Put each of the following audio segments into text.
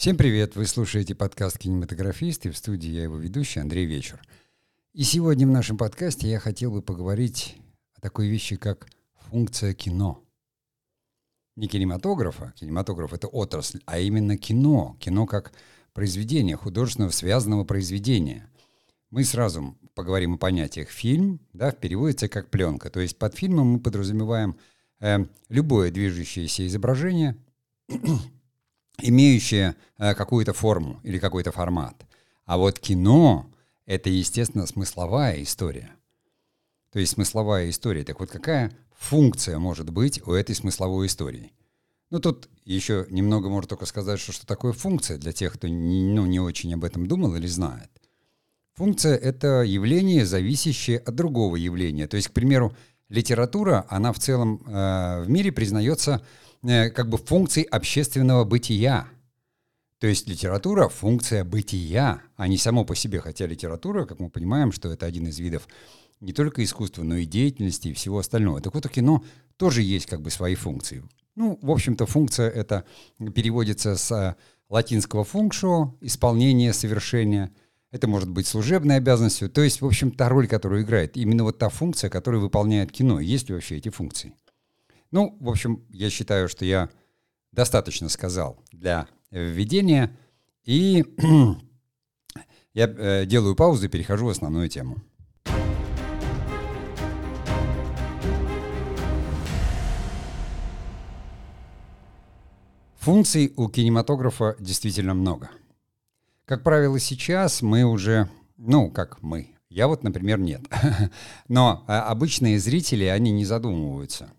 Всем привет! Вы слушаете подкаст «Кинематографист», и в студии я его ведущий Андрей Вечер. И сегодня в нашем подкасте я хотел бы поговорить о такой вещи, как функция кино. Не кинематографа, кинематограф — это отрасль, а именно кино. Кино как произведение, художественного связанного произведения. Мы сразу поговорим о понятиях «фильм», да, переводится как «пленка». То есть под фильмом мы подразумеваем любое движущееся изображение, имеющие какую-то форму или какой-то формат. А вот кино — это, естественно, смысловая история. То есть смысловая история. Так вот, какая функция может быть у этой смысловой истории? Ну, тут еще немного можно только сказать, что такое функция для тех, кто не очень об этом думал или знает. Функция — это явление, зависящее от другого явления. То есть, к примеру, литература, она в целом в мире признается как бы функцией общественного бытия. То есть литература — функция бытия, а не само по себе. Хотя литература, как мы понимаем, что это один из видов не только искусства, но и деятельности и всего остального. Так вот, у кино тоже есть как бы свои функции. Ну, в общем-то, функция это переводится с латинского «функцио» — исполнение, совершение. Это может быть служебной обязанностью. То есть, в общем, та роль, которую играет, именно вот та функция, которую выполняет кино. Есть ли вообще эти функции? Ну, в общем, я считаю, что я достаточно сказал для введения. И я делаю паузу и перехожу в основную тему. Функций у кинематографа действительно много. Как правило, сейчас мы уже, я вот, например, нет. Но обычные зрители, они не задумываются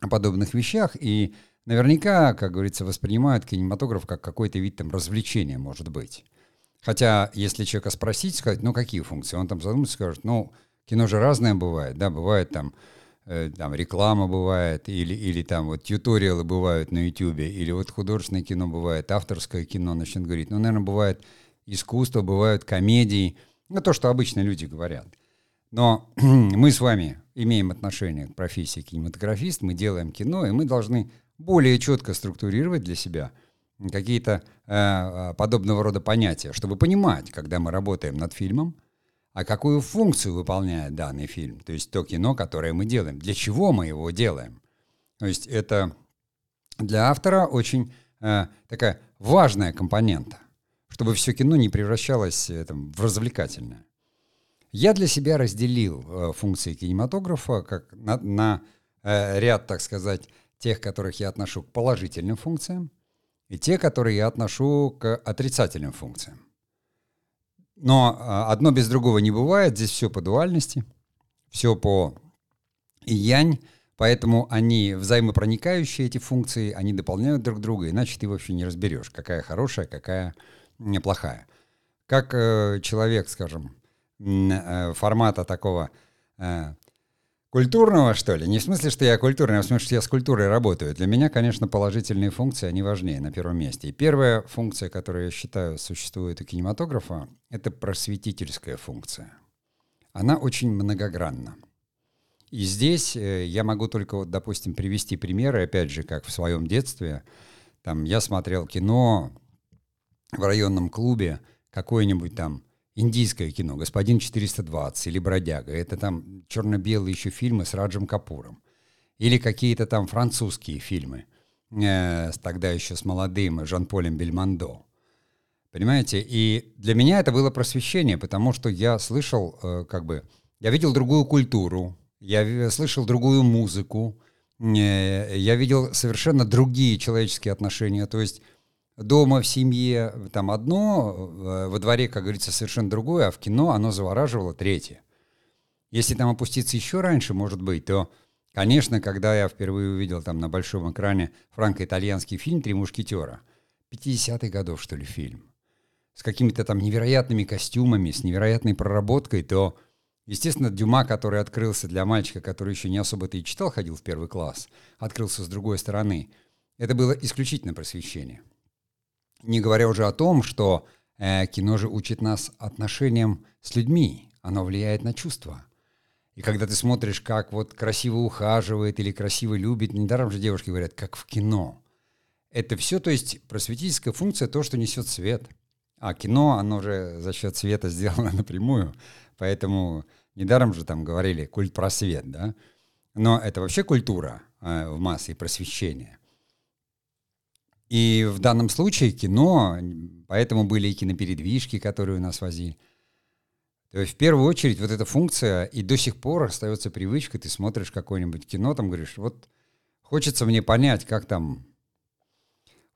о подобных вещах и наверняка, как говорится, воспринимают кинематограф как какой-то вид там развлечения, может быть. Хотя, если человека спросить, сказать, какие функции, он там задумается, скажет, кино же разное бывает, да, бывает там реклама бывает, или там вот тьюториалы бывают на Ютубе, или вот художественное кино бывает, авторское кино, начнет говорить. Наверное, бывает искусство, бывают комедии, то, что обычно люди говорят. Но мы с вами имеем отношение к профессии кинематографист, мы делаем кино, и мы должны более четко структурировать для себя какие-то подобного рода понятия, чтобы понимать, когда мы работаем над фильмом, а какую функцию выполняет данный фильм, то есть то кино, которое мы делаем, для чего мы его делаем. То есть это для автора очень такая важная компонента, чтобы все кино не превращалось в развлекательное. Я для себя разделил функции кинематографа как на ряд, так сказать, тех, которых я отношу к положительным функциям, и те, которые я отношу к отрицательным функциям. Но одно без другого не бывает. Здесь все по дуальности, все по инь-янь. Поэтому они взаимопроникающие, эти функции, они дополняют друг друга. Иначе ты вообще не разберешь, какая хорошая, какая плохая. Как человек, скажем, формата такого культурного, что ли? Не в смысле, что я культурный, а в смысле, что я с культурой работаю. Для меня, конечно, положительные функции, они важнее на первом месте. И первая функция, которую я считаю существует у кинематографа, это просветительская функция. Она очень многогранна. И здесь я могу только, допустим, привести примеры, опять же, как в своем детстве. Там я смотрел кино в районном клубе, какое-нибудь там индийское кино, «Господин 420» или «Бродяга». Это там черно-белые еще фильмы с Раджем Капуром. Или какие-то там французские фильмы, тогда еще с молодым Жан-Полем Бельмондо. Понимаете? И для меня это было просвещение, потому что я слышал, я видел другую культуру, я слышал другую музыку, я видел совершенно другие человеческие отношения, то есть дома, в семье там одно, во дворе, как говорится, совершенно другое, а в кино оно завораживало третье. Если там опуститься еще раньше, может быть, то, конечно, когда я впервые увидел там на большом экране франко-итальянский фильм «Три мушкетера», 50-х годов, что ли, фильм, с какими-то там невероятными костюмами, с невероятной проработкой, то, естественно, Дюма, который открылся для мальчика, который еще не особо-то и читал, ходил в первый класс, открылся с другой стороны. Это было исключительно просвещение. Не говоря уже о том, что кино же учит нас отношениям с людьми. Оно влияет на чувства. И когда ты смотришь, как вот красиво ухаживает или красиво любит, недаром же девушки говорят, как в кино. Это все, то есть просветительская функция, то, что несет свет. А кино, оно же за счет света сделано напрямую. Поэтому недаром же там говорили культ просвет, да? Но это вообще культура в массе и просвещение. И в данном случае кино, поэтому были и кинопередвижки, которые у нас возили. То есть в первую очередь вот эта функция, и до сих пор остается привычка, ты смотришь какое-нибудь кино, там говоришь, вот хочется мне понять, как там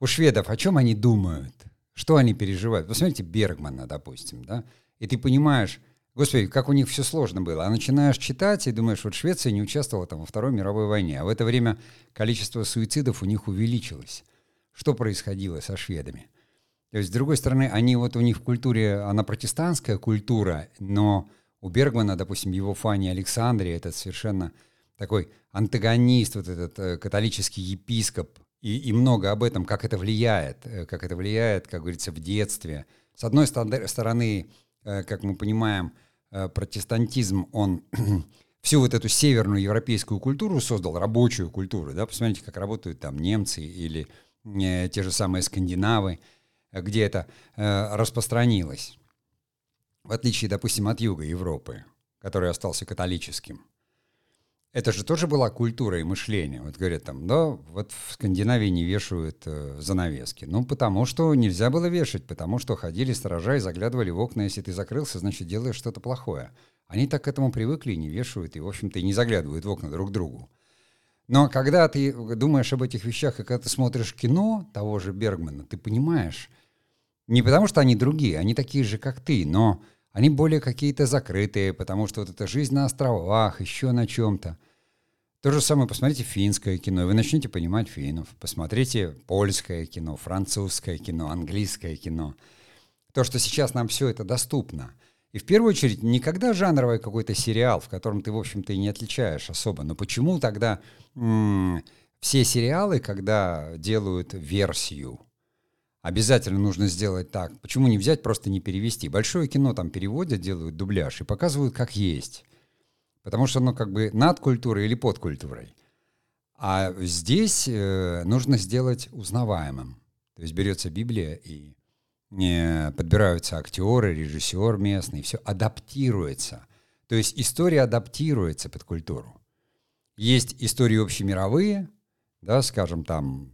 у шведов, о чем они думают, что они переживают. Посмотрите Бергмана, допустим, да, и ты понимаешь, господи, как у них все сложно было. А начинаешь читать и думаешь, вот Швеция не участвовала там во Второй мировой войне, а в это время количество суицидов у них увеличилось. Что происходило со шведами? То есть, с другой стороны, они вот у них в культуре, она протестантская культура, но у Бергмана, допустим, его Фанни и Александр, это совершенно такой антагонист, вот этот католический епископ, и много об этом, как это влияет, как говорится, в детстве. С одной стороны, как мы понимаем, протестантизм, он всю вот эту северную европейскую культуру создал, рабочую культуру, да, посмотрите, как работают там немцы или те же самые скандинавы, где это распространилось. В отличие, допустим, от юга Европы, который остался католическим. Это же тоже была культура и мышление. Вот говорят там, да, вот в Скандинавии не вешают занавески. Ну, потому что нельзя было вешать, потому что ходили сторожа и заглядывали в окна. Если ты закрылся, значит, делаешь что-то плохое. Они так к этому привыкли и не вешают, и, в общем-то, и не заглядывают в окна друг к другу. Но когда ты думаешь об этих вещах, и когда ты смотришь кино того же Бергмана, ты понимаешь, не потому что они другие, они такие же, как ты, но они более какие-то закрытые, потому что вот эта жизнь на островах, еще на чем-то. То же самое посмотрите финское кино, и вы начнете понимать финнов. Посмотрите польское кино, французское кино, английское кино. То, что сейчас нам все это доступно. И в первую очередь, никогда жанровый какой-то сериал, в котором ты, в общем-то, и не отличаешь особо. Но почему тогда все сериалы, когда делают версию, обязательно нужно сделать так? Почему не взять, просто не перевести? Большое кино там переводят, делают дубляж и показывают как есть. Потому что оно как бы над культурой или под культурой. А здесь нужно сделать узнаваемым. То есть берется Библия и подбираются актеры, режиссер местный, все адаптируется. То есть история адаптируется под культуру. Есть истории общемировые, да, скажем, там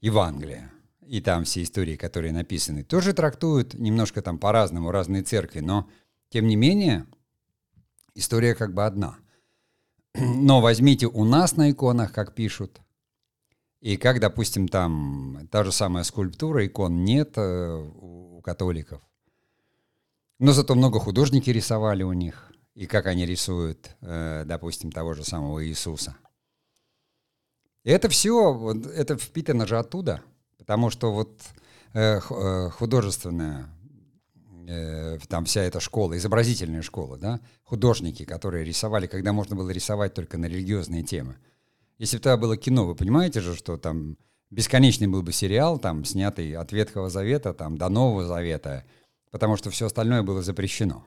Евангелие, и там все истории, которые написаны, тоже трактуют немножко там по-разному, разные церкви, но, тем не менее, история как бы одна. Но возьмите у нас на иконах, как пишут, и как, допустим, там та же самая скульптура, икон нет у католиков. Но зато много художники рисовали у них. И как они рисуют, допустим, того же самого Иисуса. И это все, вот, это впитано же оттуда. Потому что вот художественная, там вся эта школа, изобразительная школа, да, художники, которые рисовали, когда можно было рисовать только на религиозные темы. Если бы тогда было кино, вы понимаете же, что там бесконечный был бы сериал, там, снятый от Ветхого Завета там, до Нового Завета, потому что все остальное было запрещено.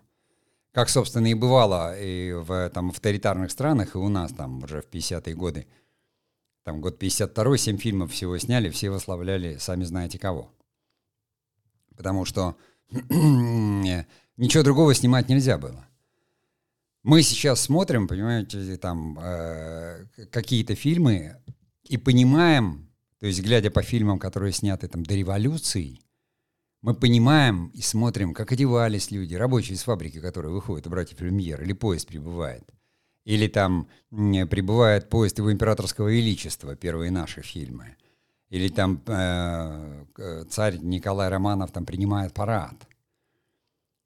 Как, собственно, и бывало и в там, авторитарных странах, и у нас там уже в 50-е годы, там год 52-й, 7 фильмов всего сняли, все восславляли сами знаете кого. Потому что ничего другого снимать нельзя было. Мы сейчас смотрим, понимаете, там какие-то фильмы и понимаем, то есть глядя по фильмам, которые сняты там до революции, мы понимаем и смотрим, как одевались люди, рабочие из фабрики, которые выходят у братьев Люмьер, или поезд прибывает, или там прибывает поезд его императорского величества, первые наши фильмы, или там царь Николай Романов там принимает парад.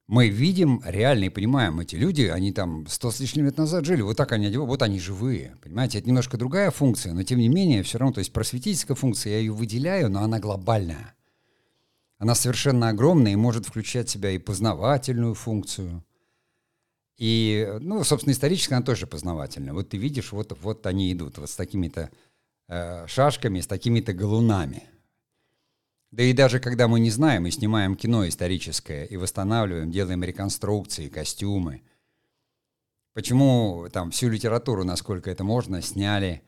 Мы видим реально и понимаем, эти люди, они там 100 с лишним лет назад жили, вот так они одевались, вот они живые. Понимаете, это немножко другая функция, но тем не менее, все равно, то есть просветительская функция, я ее выделяю, но она глобальная. Она совершенно огромная и может включать в себя и познавательную функцию. И, ну, собственно, исторически она тоже познавательная. Вот ты видишь, вот они идут, вот с такими-то шашками, с такими-то галунами. Да и даже когда мы не знаем и снимаем кино историческое, и восстанавливаем, делаем реконструкции, костюмы. Почему там всю литературу, насколько это можно, сняли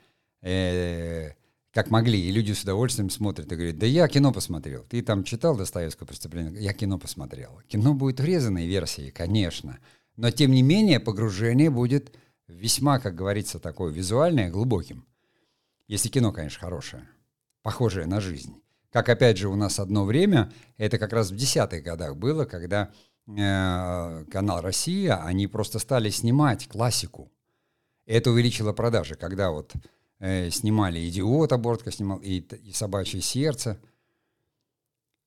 как могли, и люди с удовольствием смотрят и говорят, да я кино посмотрел, ты там читал Достоевского «Преступление»? Я кино посмотрел. Кино будет в резаной версии, конечно, но тем не менее погружение будет весьма, как говорится, такое визуальное, глубоким. Если кино, конечно, хорошее, похожее на жизнь. Как, опять же, у нас одно время, это как раз в 10-х годах было, когда канал «Россия», они просто стали снимать классику. Это увеличило продажи, когда вот снимали «Идиота», Бортко снимал, и «Собачье сердце».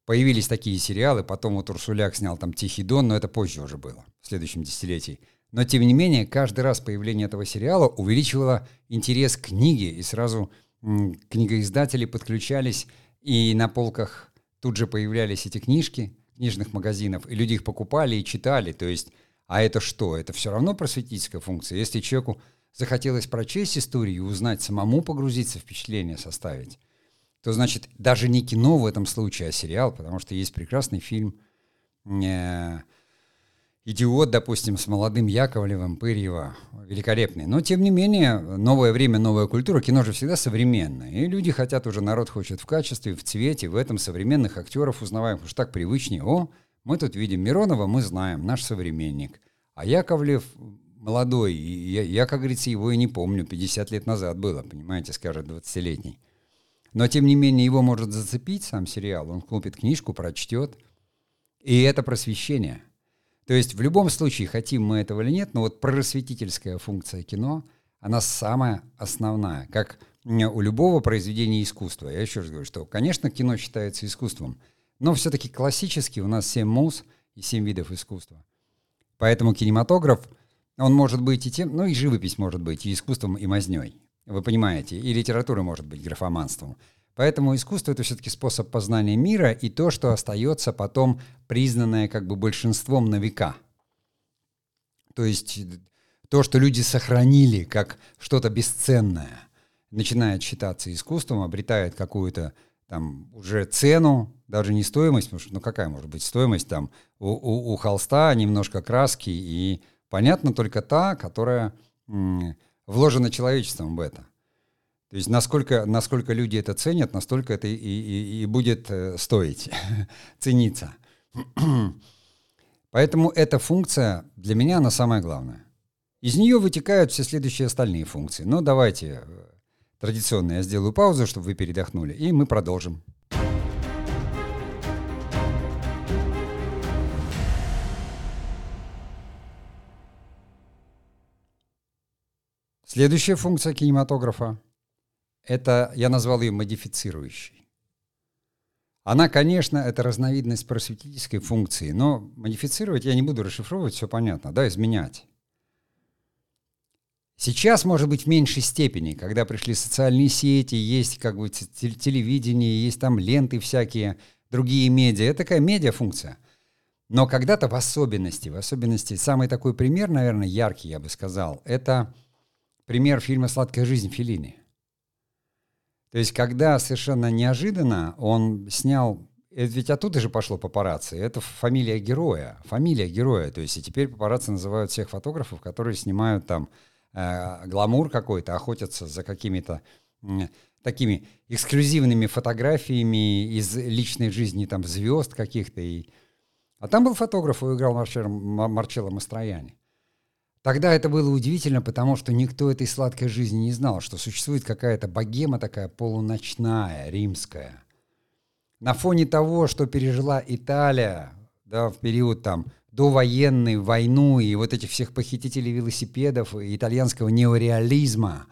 Появились такие сериалы, потом вот Урсуляк снял там «Тихий Дон», но это позже уже было, в следующем десятилетии. Но, тем не менее, каждый раз появление этого сериала увеличивало интерес к книге, и сразу книгоиздатели подключались, и на полках тут же появлялись эти книжки книжных магазинов, и люди их покупали и читали. То есть, а это что? Это все равно просветительская функция. Если человеку захотелось прочесть историю и узнать самому, погрузиться, впечатление составить, то, значит, даже не кино в этом случае, а сериал, потому что есть прекрасный фильм «Идиот», допустим, с молодым Яковлевым, Пырьева, великолепный. Но, тем не менее, новое время, новая культура, кино же всегда современное. И люди хотят уже, народ хочет в качестве, в цвете, в этом современных актеров узнаваем, уж так привычнее. О, мы тут видим Миронова, мы знаем, наш современник. А Яковлев молодой, я, как говорится, его и не помню, 50 лет назад было, понимаете, скажет 20-летний. Но, тем не менее, его может зацепить сам сериал, он купит книжку, прочтет. И это просвещение. То есть в любом случае, хотим мы этого или нет, но вот просветительская функция кино, она самая основная, как у любого произведения искусства. Я еще раз говорю, что, конечно, кино считается искусством, но все-таки классически у нас 7 муз и 7 видов искусства. Поэтому кинематограф, он может быть и тем, ну и живопись может быть и искусством, и мазней, вы понимаете, и литература может быть графоманством. Поэтому искусство — это все-таки способ познания мира и то, что остается потом признанное как бы большинством на века. То есть то, что люди сохранили как что-то бесценное, начинает считаться искусством, обретает какую-то там уже цену, даже не стоимость, потому что ну какая может быть стоимость там у холста, немножко краски и, понятно, только та, которая вложена человечеством в это. То есть насколько люди это ценят, настолько это и будет стоить, цениться. Поэтому эта функция для меня, она самая главная. Из нее вытекают все следующие остальные функции. Но давайте традиционно я сделаю паузу, чтобы вы передохнули, и мы продолжим. Следующая функция кинематографа. Это, я назвал ее модифицирующей. Она, конечно, это разновидность просветительской функции, но модифицировать я не буду расшифровывать, все понятно, да, изменять. Сейчас, может быть, в меньшей степени, когда пришли социальные сети, есть как бы телевидение, есть там ленты всякие, другие медиа, это такая медиафункция. Но когда-то в особенности, самый такой пример, наверное, яркий, я бы сказал, это пример фильма «Сладкая жизнь» Феллини. То есть, когда совершенно неожиданно он снял... Ведь оттуда же пошло папарацци. Это фамилия героя. То есть, и теперь папарацци называют всех фотографов, которые снимают там гламур какой-то, охотятся за какими-то такими эксклюзивными фотографиями из личной жизни там звезд каких-то. А там был фотограф, и играл Марчелло Мастрояни. Тогда это было удивительно, потому что никто этой сладкой жизни не знал, что существует какая-то богема такая полуночная, римская. На фоне того, что пережила Италия, да, в период там довоенной войну и вот этих всех похитителей велосипедов, и итальянского неореализма,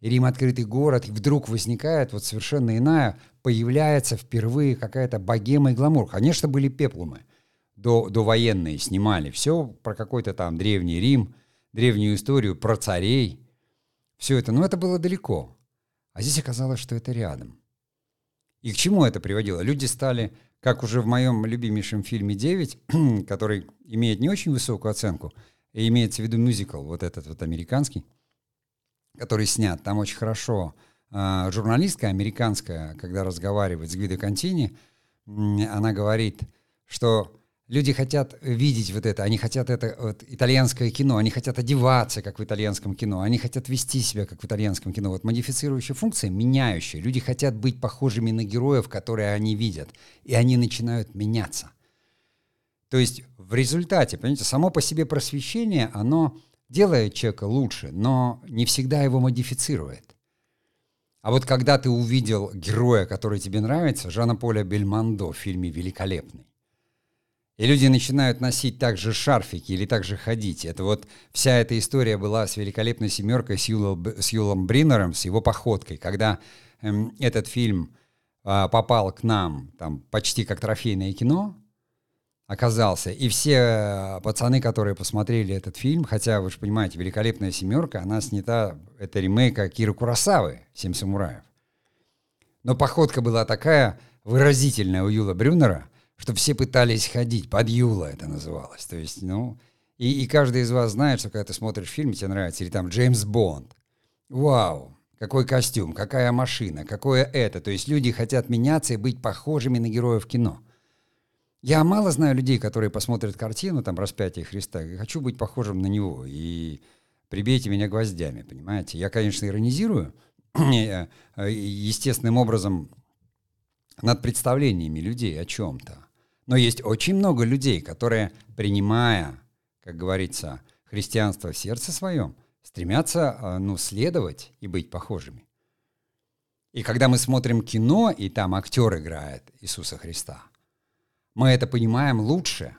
и Рим открытый город, и вдруг возникает вот совершенно иная, появляется впервые какая-то богема и гламур. Конечно, были пеплумы. Довоенные снимали все про какой-то там древний Рим, древнюю историю, про царей, все это. Но это было далеко. А здесь оказалось, что это рядом. И к чему это приводило? Люди стали, как уже в моем любимейшем фильме «Девять», который имеет не очень высокую оценку, и имеется в виду мюзикл, вот этот вот американский, который снят. Там очень хорошо журналистка американская, когда разговаривает с Гвидо Контини, она говорит, что люди хотят видеть вот это, они хотят это вот, итальянское кино, они хотят одеваться, как в итальянском кино, они хотят вести себя, как в итальянском кино. Вот модифицирующая функция, меняющая. Люди хотят быть похожими на героев, которые они видят, и они начинают меняться. То есть в результате, понимаете, само по себе просвещение, оно делает человека лучше, но не всегда его модифицирует. А вот когда ты увидел героя, который тебе нравится, Жана-Поля Бельмондо в фильме «Великолепный», и люди начинают носить также шарфики или также ходить. Это вот вся эта история была с «Великолепной семеркой», с Юлом Брюнером, с его походкой. Когда этот фильм попал к нам там, почти как трофейное кино, оказался. И все пацаны, которые посмотрели этот фильм, хотя, вы же понимаете, «Великолепная семерка», она снята, это ремейк Акиры Куросавы «Семь самураев». Но походка была такая выразительная у Юла Брюнера, что все пытались ходить. Под Юла это называлось. То есть, ну, и каждый из вас знает, что когда ты смотришь фильм, тебе нравится, или там Джеймс Бонд. Вау! Какой костюм, какая машина, какое это. То есть люди хотят меняться и быть похожими на героев кино. Я мало знаю людей, которые посмотрят картину, там, «Распятие Христа», и хочу быть похожим на него, и прибейте меня гвоздями, понимаете? Я, конечно, иронизирую, естественным образом, над представлениями людей о чем-то. Но есть очень много людей, которые, принимая, как говорится, христианство в сердце своем, стремятся, ну, следовать и быть похожими. И когда мы смотрим кино, и там актер играет Иисуса Христа, мы это понимаем лучше.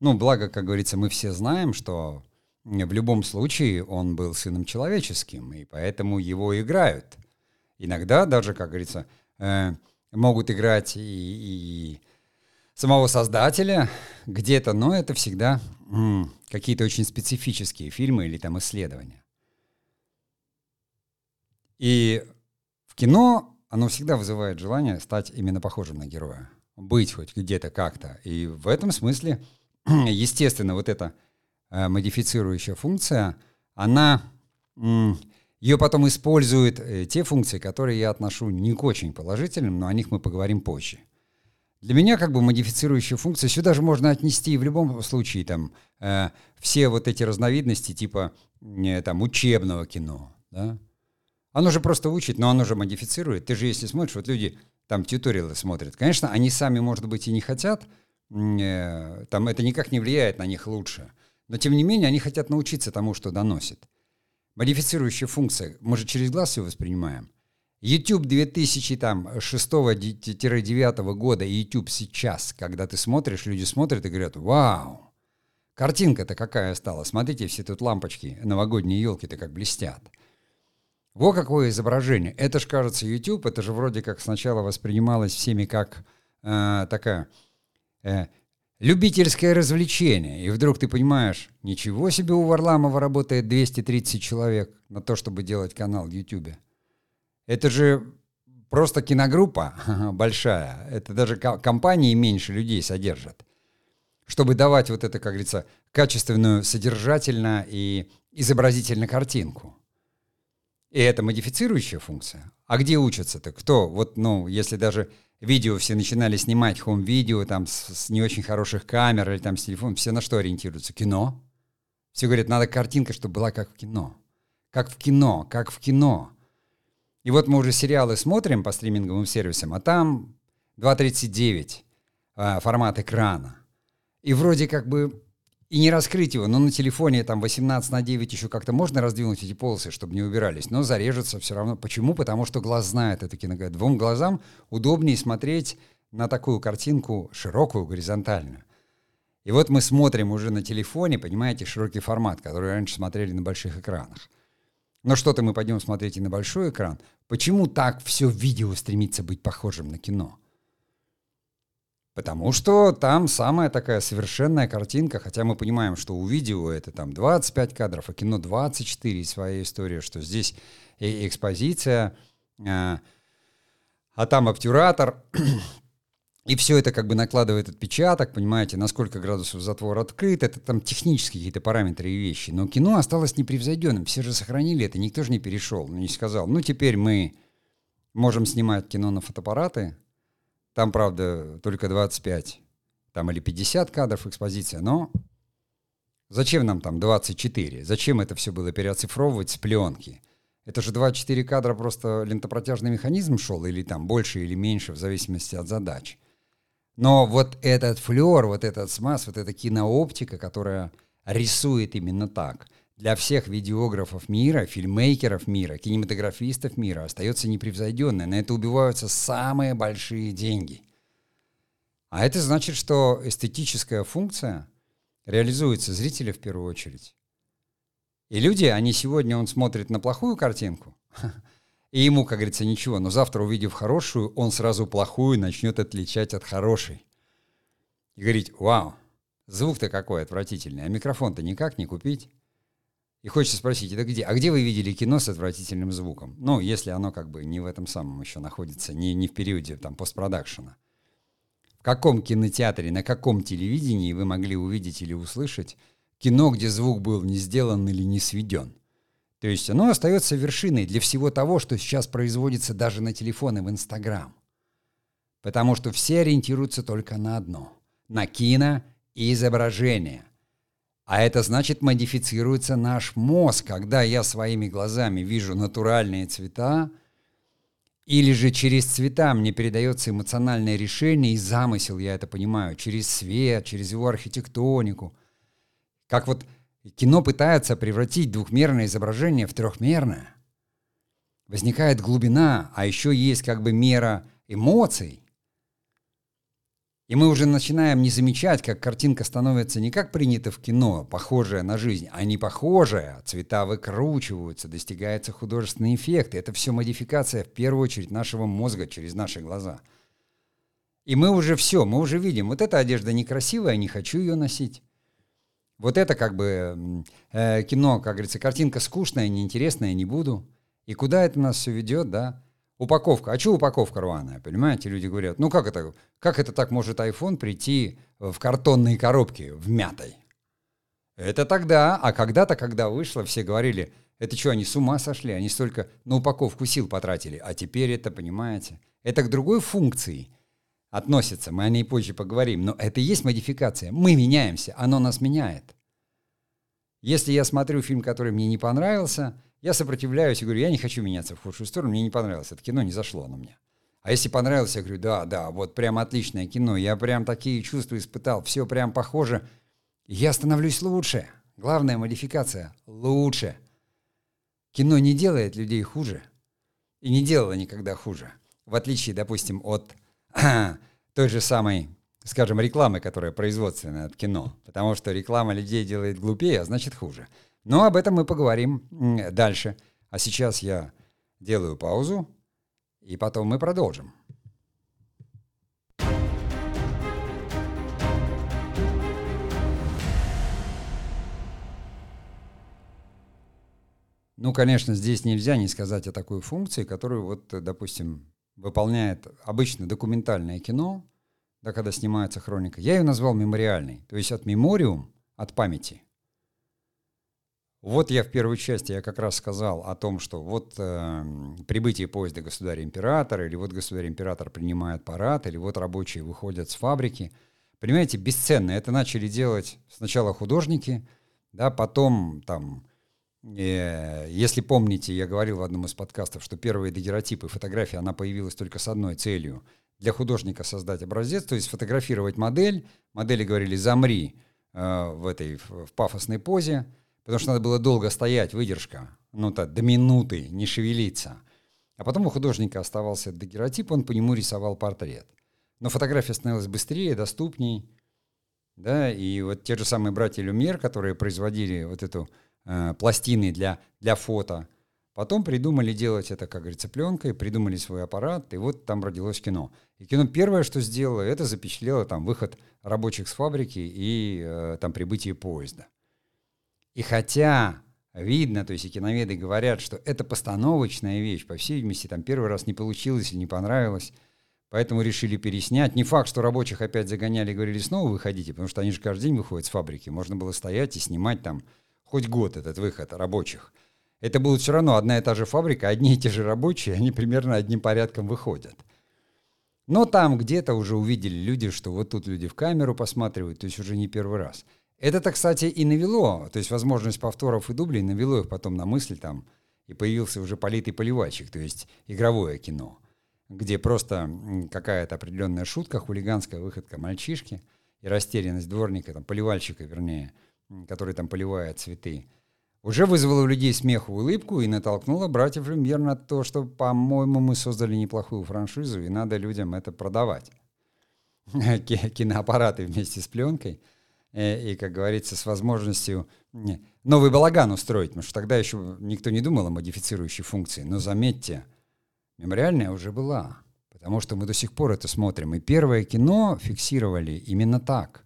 Ну, благо, как говорится, мы все знаем, что в любом случае он был сыном человеческим, и поэтому его играют. Иногда даже, как говорится, могут играть и самого Создателя где-то, но это всегда какие-то очень специфические фильмы или там исследования. И в кино оно всегда вызывает желание стать именно похожим на героя. Быть хоть где-то как-то. И в этом смысле, естественно, вот эта модифицирующая функция, она, ее потом используют те функции, которые я отношу не к очень положительным, но о них мы поговорим позже. Для меня как бы модифицирующая функция, сюда же можно отнести и в любом случае там, все вот эти разновидности типа там, учебного кино. Да? Оно же просто учит, но оно же модифицирует. Ты же если смотришь, вот люди... Там тьюториалы смотрят. Конечно, они сами, может быть, и не хотят. Там это никак не влияет на них лучше. Но, тем не менее, они хотят научиться тому, что доносит. Модифицирующая функция. Мы же через глаз ее воспринимаем. YouTube 2006-2009 года и YouTube сейчас, когда ты смотришь, люди смотрят и говорят: «Вау! Картинка-то какая стала! Смотрите, все тут лампочки, новогодние елки-то как блестят». Во какое изображение. Это же, кажется, YouTube, это же вроде как сначала воспринималось всеми как любительское развлечение. И вдруг ты понимаешь, ничего себе, у Варламова работает 230 человек на то, чтобы делать канал в YouTube. Это же просто киногруппа большая. Это даже компании меньше людей содержат. Чтобы давать вот это, как говорится, качественную, содержательно и изобразительно картинку. И это модифицирующая функция. А где учатся-то? Кто? Вот, ну, если даже видео все начинали снимать, хоум-видео, там, с не очень хороших камер или там с телефоном, все на что ориентируются? Кино. Все говорят, надо картинка, чтобы была как в кино. Как в кино, как в кино. И вот мы уже сериалы смотрим по стриминговым сервисам, а там 2.39 формат экрана. И вроде как бы... И не раскрыть его, но на телефоне там 18:9 еще как-то можно раздвинуть эти полосы, чтобы не убирались, но зарежется все равно. Почему? Потому что глаз знает это кино. Двум глазам удобнее смотреть на такую картинку широкую, горизонтальную. И вот мы смотрим уже на телефоне, понимаете, широкий формат, который раньше смотрели на больших экранах. Но что-то мы пойдем смотреть и на большой экран. Почему так все видео стремится быть похожим на кино? Потому что там самая такая совершенная картинка, хотя мы понимаем, что у видео это там 25 кадров, а кино 24, и своя история, что здесь и экспозиция, а там обтюратор, и все это как бы накладывает отпечаток, понимаете, на сколько градусов затвор открыт, это там технические какие-то параметры и вещи, но кино осталось непревзойденным, все же сохранили это, никто же не перешел, не сказал, ну теперь мы можем снимать кино на фотоаппараты. Там, правда, только 25 там или 50 кадров экспозиция, но зачем нам там 24? Зачем это все было переоцифровывать с пленки? Это же 24 кадра просто лентопротяжный механизм шел, или там больше, или меньше, в зависимости от задач. Но вот этот флер, вот этот смаз, вот эта кинооптика, которая рисует именно так, для всех видеографов мира, фильмейкеров мира, кинематографистов мира остается непревзойденной. На это убиваются самые большие деньги. А это значит, что эстетическая функция реализуется зрителя в первую очередь. И люди, они сегодня, он смотрит на плохую картинку, и ему, как говорится, ничего, но завтра, увидев хорошую, он сразу плохую начнет отличать от хорошей. И говорить: вау, звук-то какой отвратительный, а микрофон-то никак не купить. И хочется спросить: это где? А где вы видели кино с отвратительным звуком? Ну, если оно как бы не в этом самом еще находится, не в периоде там постпродакшена. В каком кинотеатре, на каком телевидении вы могли увидеть или услышать кино, где звук был не сделан или не сведен? То есть оно остается вершиной для всего того, что сейчас производится даже на телефоны в Instagram. Потому что все ориентируются только на одно – на кино и изображение. А это значит, модифицируется наш мозг, когда я своими глазами вижу натуральные цвета, или же через цвета мне передается эмоциональное решение и замысел, я это понимаю, через свет, через его архитектонику. Как вот кино пытается превратить двухмерное изображение в трехмерное. Возникает глубина, а еще есть как бы мера эмоций. И мы уже начинаем не замечать, как картинка становится не как принято в кино, похожая на жизнь, а не похожая. Цвета выкручиваются, достигаются художественные эффекты. Это все модификация, в первую очередь, нашего мозга через наши глаза. И мы уже все, мы уже видим. Вот эта одежда некрасивая, не хочу ее носить. Вот это как бы кино, как говорится, картинка скучная, неинтересная, не буду. И куда это нас все ведет, да? Упаковка. А что упаковка рваная, понимаете? Люди говорят: ну как это так может iPhone прийти в картонной коробке, в мятой? Это тогда, а когда-то, когда вышло, все говорили: это что, они с ума сошли, они столько на упаковку сил потратили, а теперь это, понимаете, это к другой функции относится, мы о ней позже поговорим, но это и есть модификация, мы меняемся, оно нас меняет. Если я смотрю фильм, который мне не понравился, я сопротивляюсь и говорю: я не хочу меняться в худшую сторону, мне не понравилось, это кино не зашло на меня. А если понравилось, я говорю: да, вот прям отличное кино, я прям такие чувства испытал, все прям похоже, я становлюсь лучше. Главная модификация – лучше. Кино не делает людей хуже и не делало никогда хуже. В отличие, допустим, от той же самой, скажем, рекламы, которая производственная от кино. Потому что реклама людей делает глупее, а значит хуже. Но об этом мы поговорим дальше. А сейчас я делаю паузу, и потом мы продолжим. Ну, конечно, здесь нельзя не сказать о такой функции, которую, вот, допустим, выполняет обычно документальное кино, да, когда снимается хроника. Я ее назвал мемориальной, то есть от мемориум, от памяти. Вот я в первой части я как раз сказал о том, что вот прибытие поезда государя-императора, или вот государь-император принимает парад, или вот рабочие выходят с фабрики. Понимаете, бесценно. Это начали делать сначала художники, да, потом там, если помните, я говорил в одном из подкастов, что первые дагерротипы, фотография, она появилась только с одной целью. Для художника создать образец, то есть фотографировать модель. Модели говорили: замри в пафосной позе. Потому что надо было долго стоять, выдержка, до минуты, не шевелиться. А потом у художника оставался дагерротип, он по нему рисовал портрет. Но фотография становилась быстрее, доступней. Да? И вот те же самые братья Люмьер, которые производили вот эту пластины для фото, потом придумали делать это, как говорится, пленкой, придумали свой аппарат, и вот там родилось кино. И кино первое, что сделало, это запечатлело там выход рабочих с фабрики и там прибытие поезда. И хотя видно, то есть и киноведы говорят, что это постановочная вещь, по всей видимости, там первый раз не получилось или не понравилось, поэтому решили переснять. Не факт, что рабочих опять загоняли и говорили: снова выходите, потому что они же каждый день выходят с фабрики. Можно было стоять и снимать там хоть год этот выход рабочих. Это будет все равно одна и та же фабрика, одни и те же рабочие, они примерно одним порядком выходят. Но там где-то уже увидели люди, что вот тут люди в камеру посматривают, то есть уже не первый раз. Это-то, кстати, и навело, то есть возможность повторов и дублей навело их потом на мысль там, и появился уже политый поливальщик, то есть игровое кино, где просто какая-то определенная шутка, хулиганская выходка мальчишки и растерянность дворника, там, поливальщика, вернее, который там поливает цветы, уже вызвала у людей смех и улыбку и натолкнула братьев Люмьер на то, что, по-моему, мы создали неплохую франшизу, и надо людям это продавать. Киноаппараты вместе с пленкой и, как говорится, с возможностью новый балаган устроить, потому что тогда еще никто не думал о модифицирующей функции. Но заметьте, мемориальная уже была, потому что мы до сих пор это смотрим. И первое кино фиксировали именно так.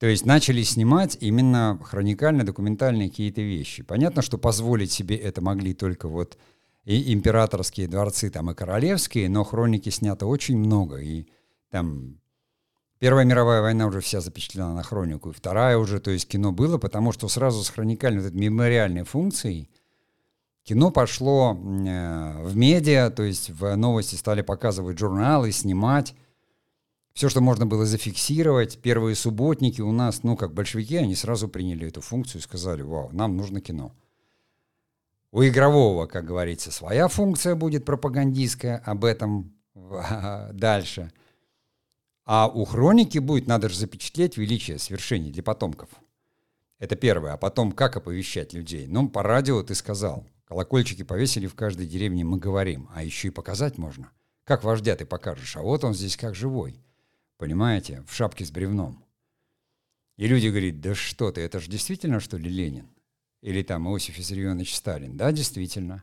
То есть начали снимать именно хроникально-документальные какие-то вещи. Понятно, что позволить себе это могли только вот и императорские дворцы, там, и королевские, но хроники снято очень много. И там Первая мировая война уже вся запечатлена на хронику, и Вторая уже, то есть кино было, потому что сразу с хроникальной вот этой мемориальной функцией кино пошло в медиа, то есть в новости стали показывать журналы, снимать. Все, что можно было зафиксировать, первые субботники у нас, ну, как большевики, они сразу приняли эту функцию и сказали: вау, нам нужно кино. У игрового, как говорится, своя функция будет пропагандистская, об этом дальше. А у хроники будет, надо же запечатлеть величие свершений для потомков. Это первое. А потом, как оповещать людей? Ну, по радио ты сказал. Колокольчики повесили в каждой деревне, мы говорим. А еще и показать можно. Как вождя ты покажешь? А вот он здесь как живой. Понимаете, в шапке с бревном. И люди говорят: да что ты, это же действительно, что ли, Ленин? Или там Иосиф Виссарионович Сталин? Да, действительно.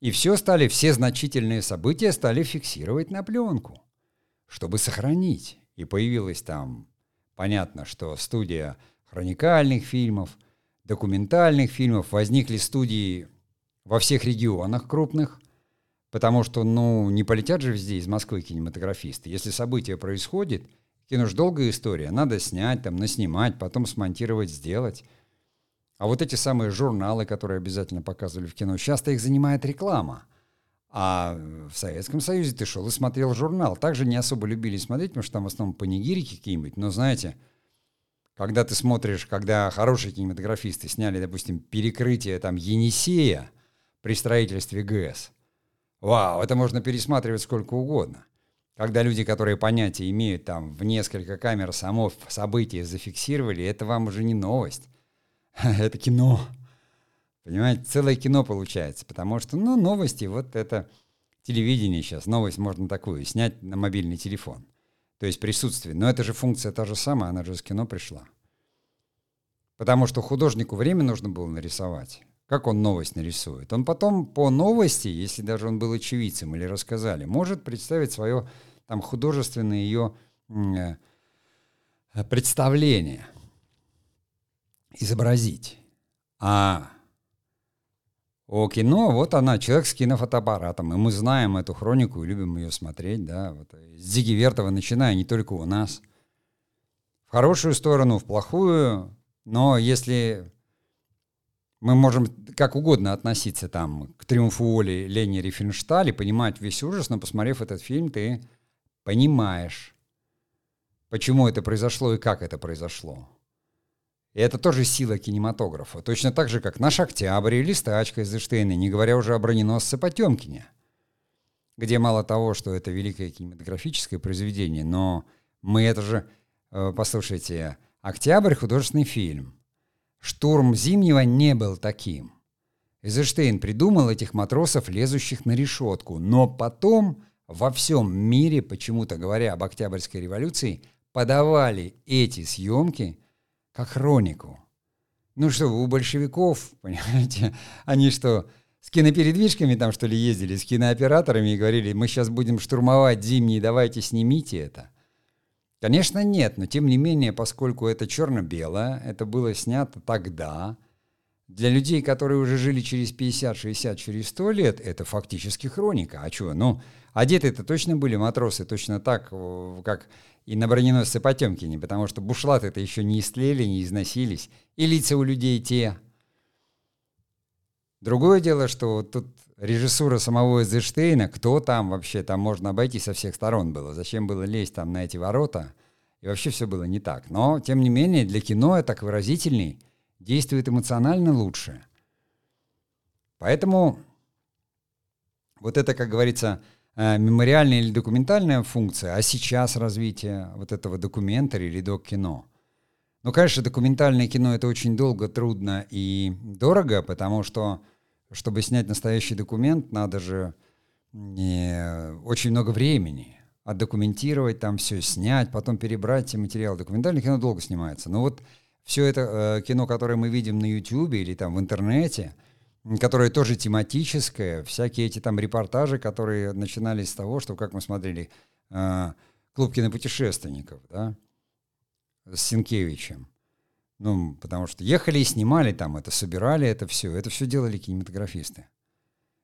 И все значительные события стали фиксировать на пленку, чтобы сохранить. И появилась там, понятно, что студия хроникальных фильмов, документальных фильмов, возникли студии во всех регионах крупных, потому что, ну, не полетят же везде из Москвы кинематографисты. Если событие происходит, кино же долгая история. Надо снять, там, наснимать, потом смонтировать, сделать. А вот эти самые журналы, которые обязательно показывали в кино, часто их занимает реклама. А в Советском Союзе ты шел и смотрел журнал. Также не особо любили смотреть, потому что там в основном панигирики какие-нибудь. Но, знаете, когда ты смотришь, когда хорошие кинематографисты сняли, допустим, перекрытие там Енисея при строительстве ГЭС, вау, это можно пересматривать сколько угодно. Когда люди, которые понятия имеют, там в несколько камер само событие зафиксировали, это вам уже не новость. Это кино. Понимаете, целое кино получается. Потому что, ну, новости, вот это телевидение сейчас. Новость можно такую снять на мобильный телефон. То есть присутствие. Но это же функция та же самая, она же из кино пришла. Потому что художнику время нужно было нарисовать. Как он новость нарисует? Он потом по новости, если даже он был очевидцем или рассказали, может представить свое там художественное ее представление, изобразить. А о кино, вот она, человек с кинофотоаппаратом, и мы знаем эту хронику и любим ее смотреть, да, вот, с Зиги Вертова начиная, не только у нас. В хорошую сторону, в плохую, но если... Мы можем как угодно относиться там к «Триумфуоле» Лени Рифеншталь, понимать весь ужас, но, посмотрев этот фильм, ты понимаешь, почему это произошло и как это произошло. И это тоже сила кинематографа. Точно так же, как «Наш Октябрь» или «Стачка» Эйзенштейна, не говоря уже о «Броненосце Потемкине», где мало того, что это великое кинематографическое произведение, но мы это же... Послушайте, «Октябрь» — художественный фильм. Штурм Зимнего не был таким. Эйзенштейн придумал этих матросов, лезущих на решетку. Но потом во всем мире, почему-то говоря об Октябрьской революции, подавали эти съемки как хронику. Ну что, у большевиков, понимаете, они что, с кинопередвижками там что ли ездили, с кинооператорами и говорили: мы сейчас будем штурмовать Зимний, давайте снимите это. Конечно, нет, но тем не менее, поскольку это черно-белое, это было снято тогда, для людей, которые уже жили через 50, 60, через 100 лет, это фактически хроника. А что, ну, одеты-то точно были матросы точно так, как и на броненосце Потемкине, потому что бушлаты-то еще не истлели, не износились, и лица у людей те. Другое дело, что тут режиссура самого Эйзенштейна, кто там вообще, там можно обойти со всех сторон было, зачем было лезть там на эти ворота, и вообще все было не так. Но, тем не менее, для кино я так выразительней, действует эмоционально лучше. Поэтому вот это, как говорится, мемориальная или документальная функция, а сейчас развитие вот этого документари или док-кино. Ну, конечно, документальное кино — это очень долго, трудно и дорого, потому что, чтобы снять настоящий документ, надо же очень много времени отдокументировать, там все снять, потом перебрать все материалы. Документальное кино долго снимается. Но вот все это кино, которое мы видим на YouTube или там в интернете, которое тоже тематическое, всякие эти там репортажи, которые начинались с того, что, как мы смотрели, «Клуб кинопутешественников», да, с Сенкевичем. Ну, потому что ехали и снимали там это, собирали это все делали кинематографисты.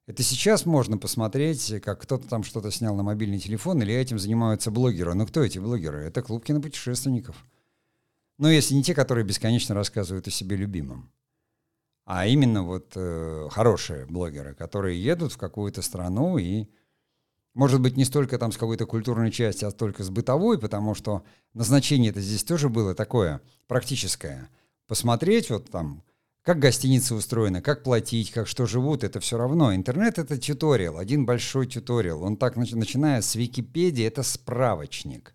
Это сейчас можно посмотреть, как кто-то там что-то снял на мобильный телефон, или этим занимаются блогеры. Но кто эти блогеры? Это «Клуб кинопутешественников». Ну, если не те, которые бесконечно рассказывают о себе любимом. А именно вот хорошие блогеры, которые едут в какую-то страну и, может быть, не столько там с какой-то культурной части, а только с бытовой, потому что назначение-то здесь тоже было такое практическое. Посмотреть вот там, как гостиница устроена, как платить, как что живут, это все равно. Интернет — это тьюториал, один большой тьюториал. Он так, начиная с Википедии, это справочник.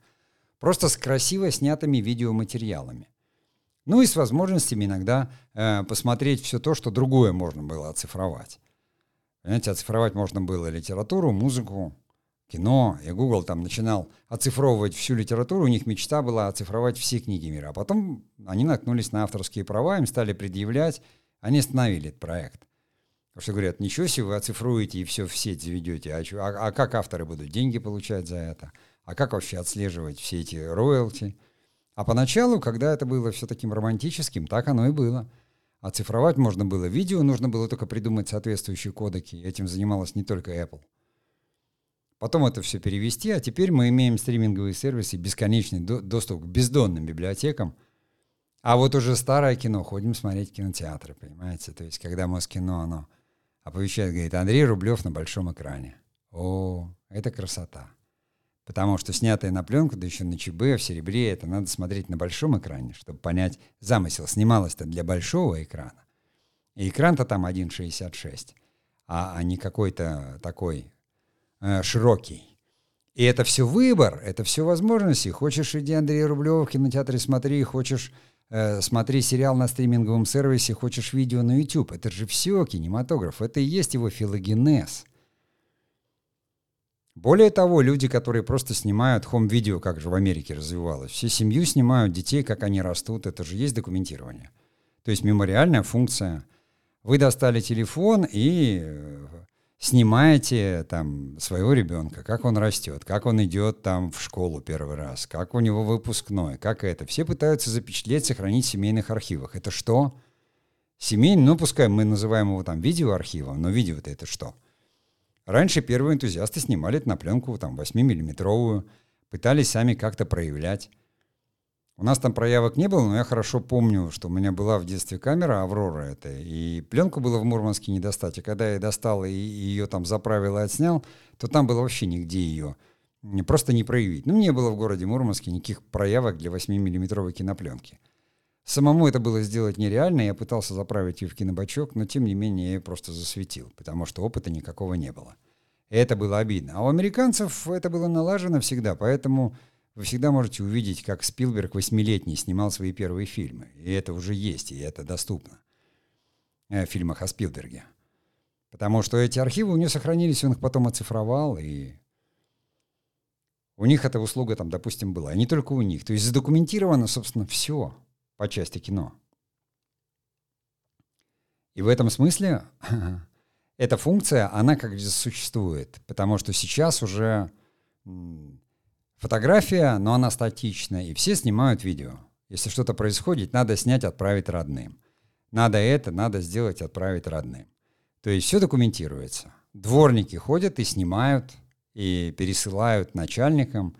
Просто с красиво снятыми видеоматериалами. Ну и с возможностями иногда посмотреть все то, что другое можно было оцифровать. Понимаете, оцифровать можно было литературу, музыку, кино. И Google там начинал оцифровывать всю литературу. У них мечта была оцифровать все книги мира. А потом они наткнулись на авторские права, им стали предъявлять. Они остановили этот проект. Потому что говорят, ничего себе, вы оцифруете и все в сеть заведете. А как авторы будут деньги получать за это? А как вообще отслеживать все эти роялти? А поначалу, когда это было все таким романтическим, так оно и было. Оцифровать можно было видео, нужно было только придумать соответствующие кодеки. Этим занималась не только Apple. Потом это все перевести, а теперь мы имеем стриминговые сервисы, бесконечный доступ к бездонным библиотекам. А вот уже старое кино ходим смотреть кинотеатры, понимаете? То есть, когда Москино, оно оповещает, говорит, Андрей Рублев на большом экране. О, это красота. Потому что снятое на пленку, да еще на ЧБ, в серебре, это надо смотреть на большом экране, чтобы понять замысел. Снималось-то для большого экрана. И экран-то там 1,66, а не какой-то такой широкий. И это все выбор, это все возможности. Хочешь, иди Андрея Рублева в кинотеатре смотри, хочешь, смотри сериал на стриминговом сервисе, хочешь видео на YouTube. Это же все кинематограф, это и есть его филогенез. Более того, люди, которые просто снимают хом-видео, как же в Америке развивалось, всю семью снимают, детей, как они растут, это же есть документирование. То есть мемориальная функция. Вы достали телефон и снимаете там своего ребенка, как он растет, как он идет там в школу первый раз, как у него выпускной, как это. Все пытаются запечатлеть, сохранить в семейных архивах. Это что? Семейный, ну пускай мы называем его там видеоархивом, но видео-то это что? Раньше первые энтузиасты снимали это на пленку, там, 8-миллиметровую, пытались сами как-то проявлять. У нас там проявок не было, но я хорошо помню, что у меня была в детстве камера «Аврора» эта, и пленку было в Мурманске не достать. И когда я достал и ее там заправил и отснял, то там было вообще нигде ее просто не проявить. Ну, не было в городе Мурманске никаких проявок для 8-миллиметровой кинопленки. Самому это было сделать нереально, я пытался заправить ее в кинобачок, но тем не менее я ее просто засветил, потому что опыта никакого не было. И это было обидно. А у американцев это было налажено всегда, поэтому вы всегда можете увидеть, как Спилберг 8-летний снимал свои первые фильмы. И это уже есть, и это доступно в фильмах о Спилберге. Потому что эти архивы у него сохранились, он их потом оцифровал, и у них эта услуга там, допустим, была. И не только у них. То есть задокументировано, собственно, все. По части кино. И в этом смысле эта функция, она как бы существует, потому что сейчас уже фотография, но она статичная, и все снимают видео. Если что-то происходит, надо снять, отправить родным. Надо это, надо сделать, отправить родным. То есть все документируется. Дворники ходят и снимают, и пересылают начальникам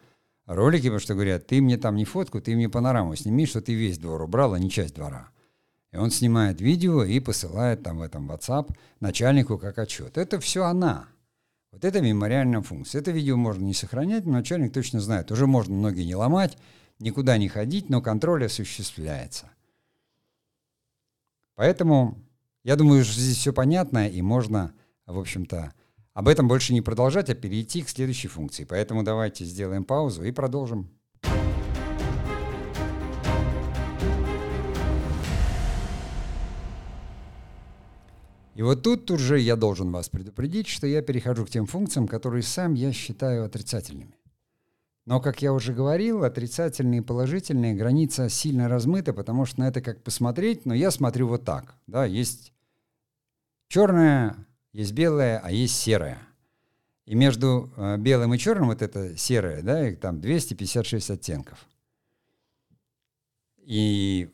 ролики, потому что говорят, ты мне там не фотку, ты мне панораму сними, что ты весь двор убрал, а не часть двора. И он снимает видео и посылает там в этом WhatsApp начальнику как отчет. Это все она. Вот это мемориальная функция. Это видео можно не сохранять, но начальник точно знает. Уже можно ноги не ломать, никуда не ходить, но контроль осуществляется. Поэтому, я думаю, что здесь все понятно, и можно, в общем-то, об этом больше не продолжать, а перейти к следующей функции. Поэтому давайте сделаем паузу и продолжим. И вот тут уже я должен вас предупредить, что я перехожу к тем функциям, которые сам я считаю отрицательными. Но, как я уже говорил, отрицательные и положительные, граница сильно размыта, потому что на это как посмотреть, но я смотрю вот так. Да, есть черное, есть белое, а есть серое. И между белым и черным вот это серое, да, их там 256 оттенков. И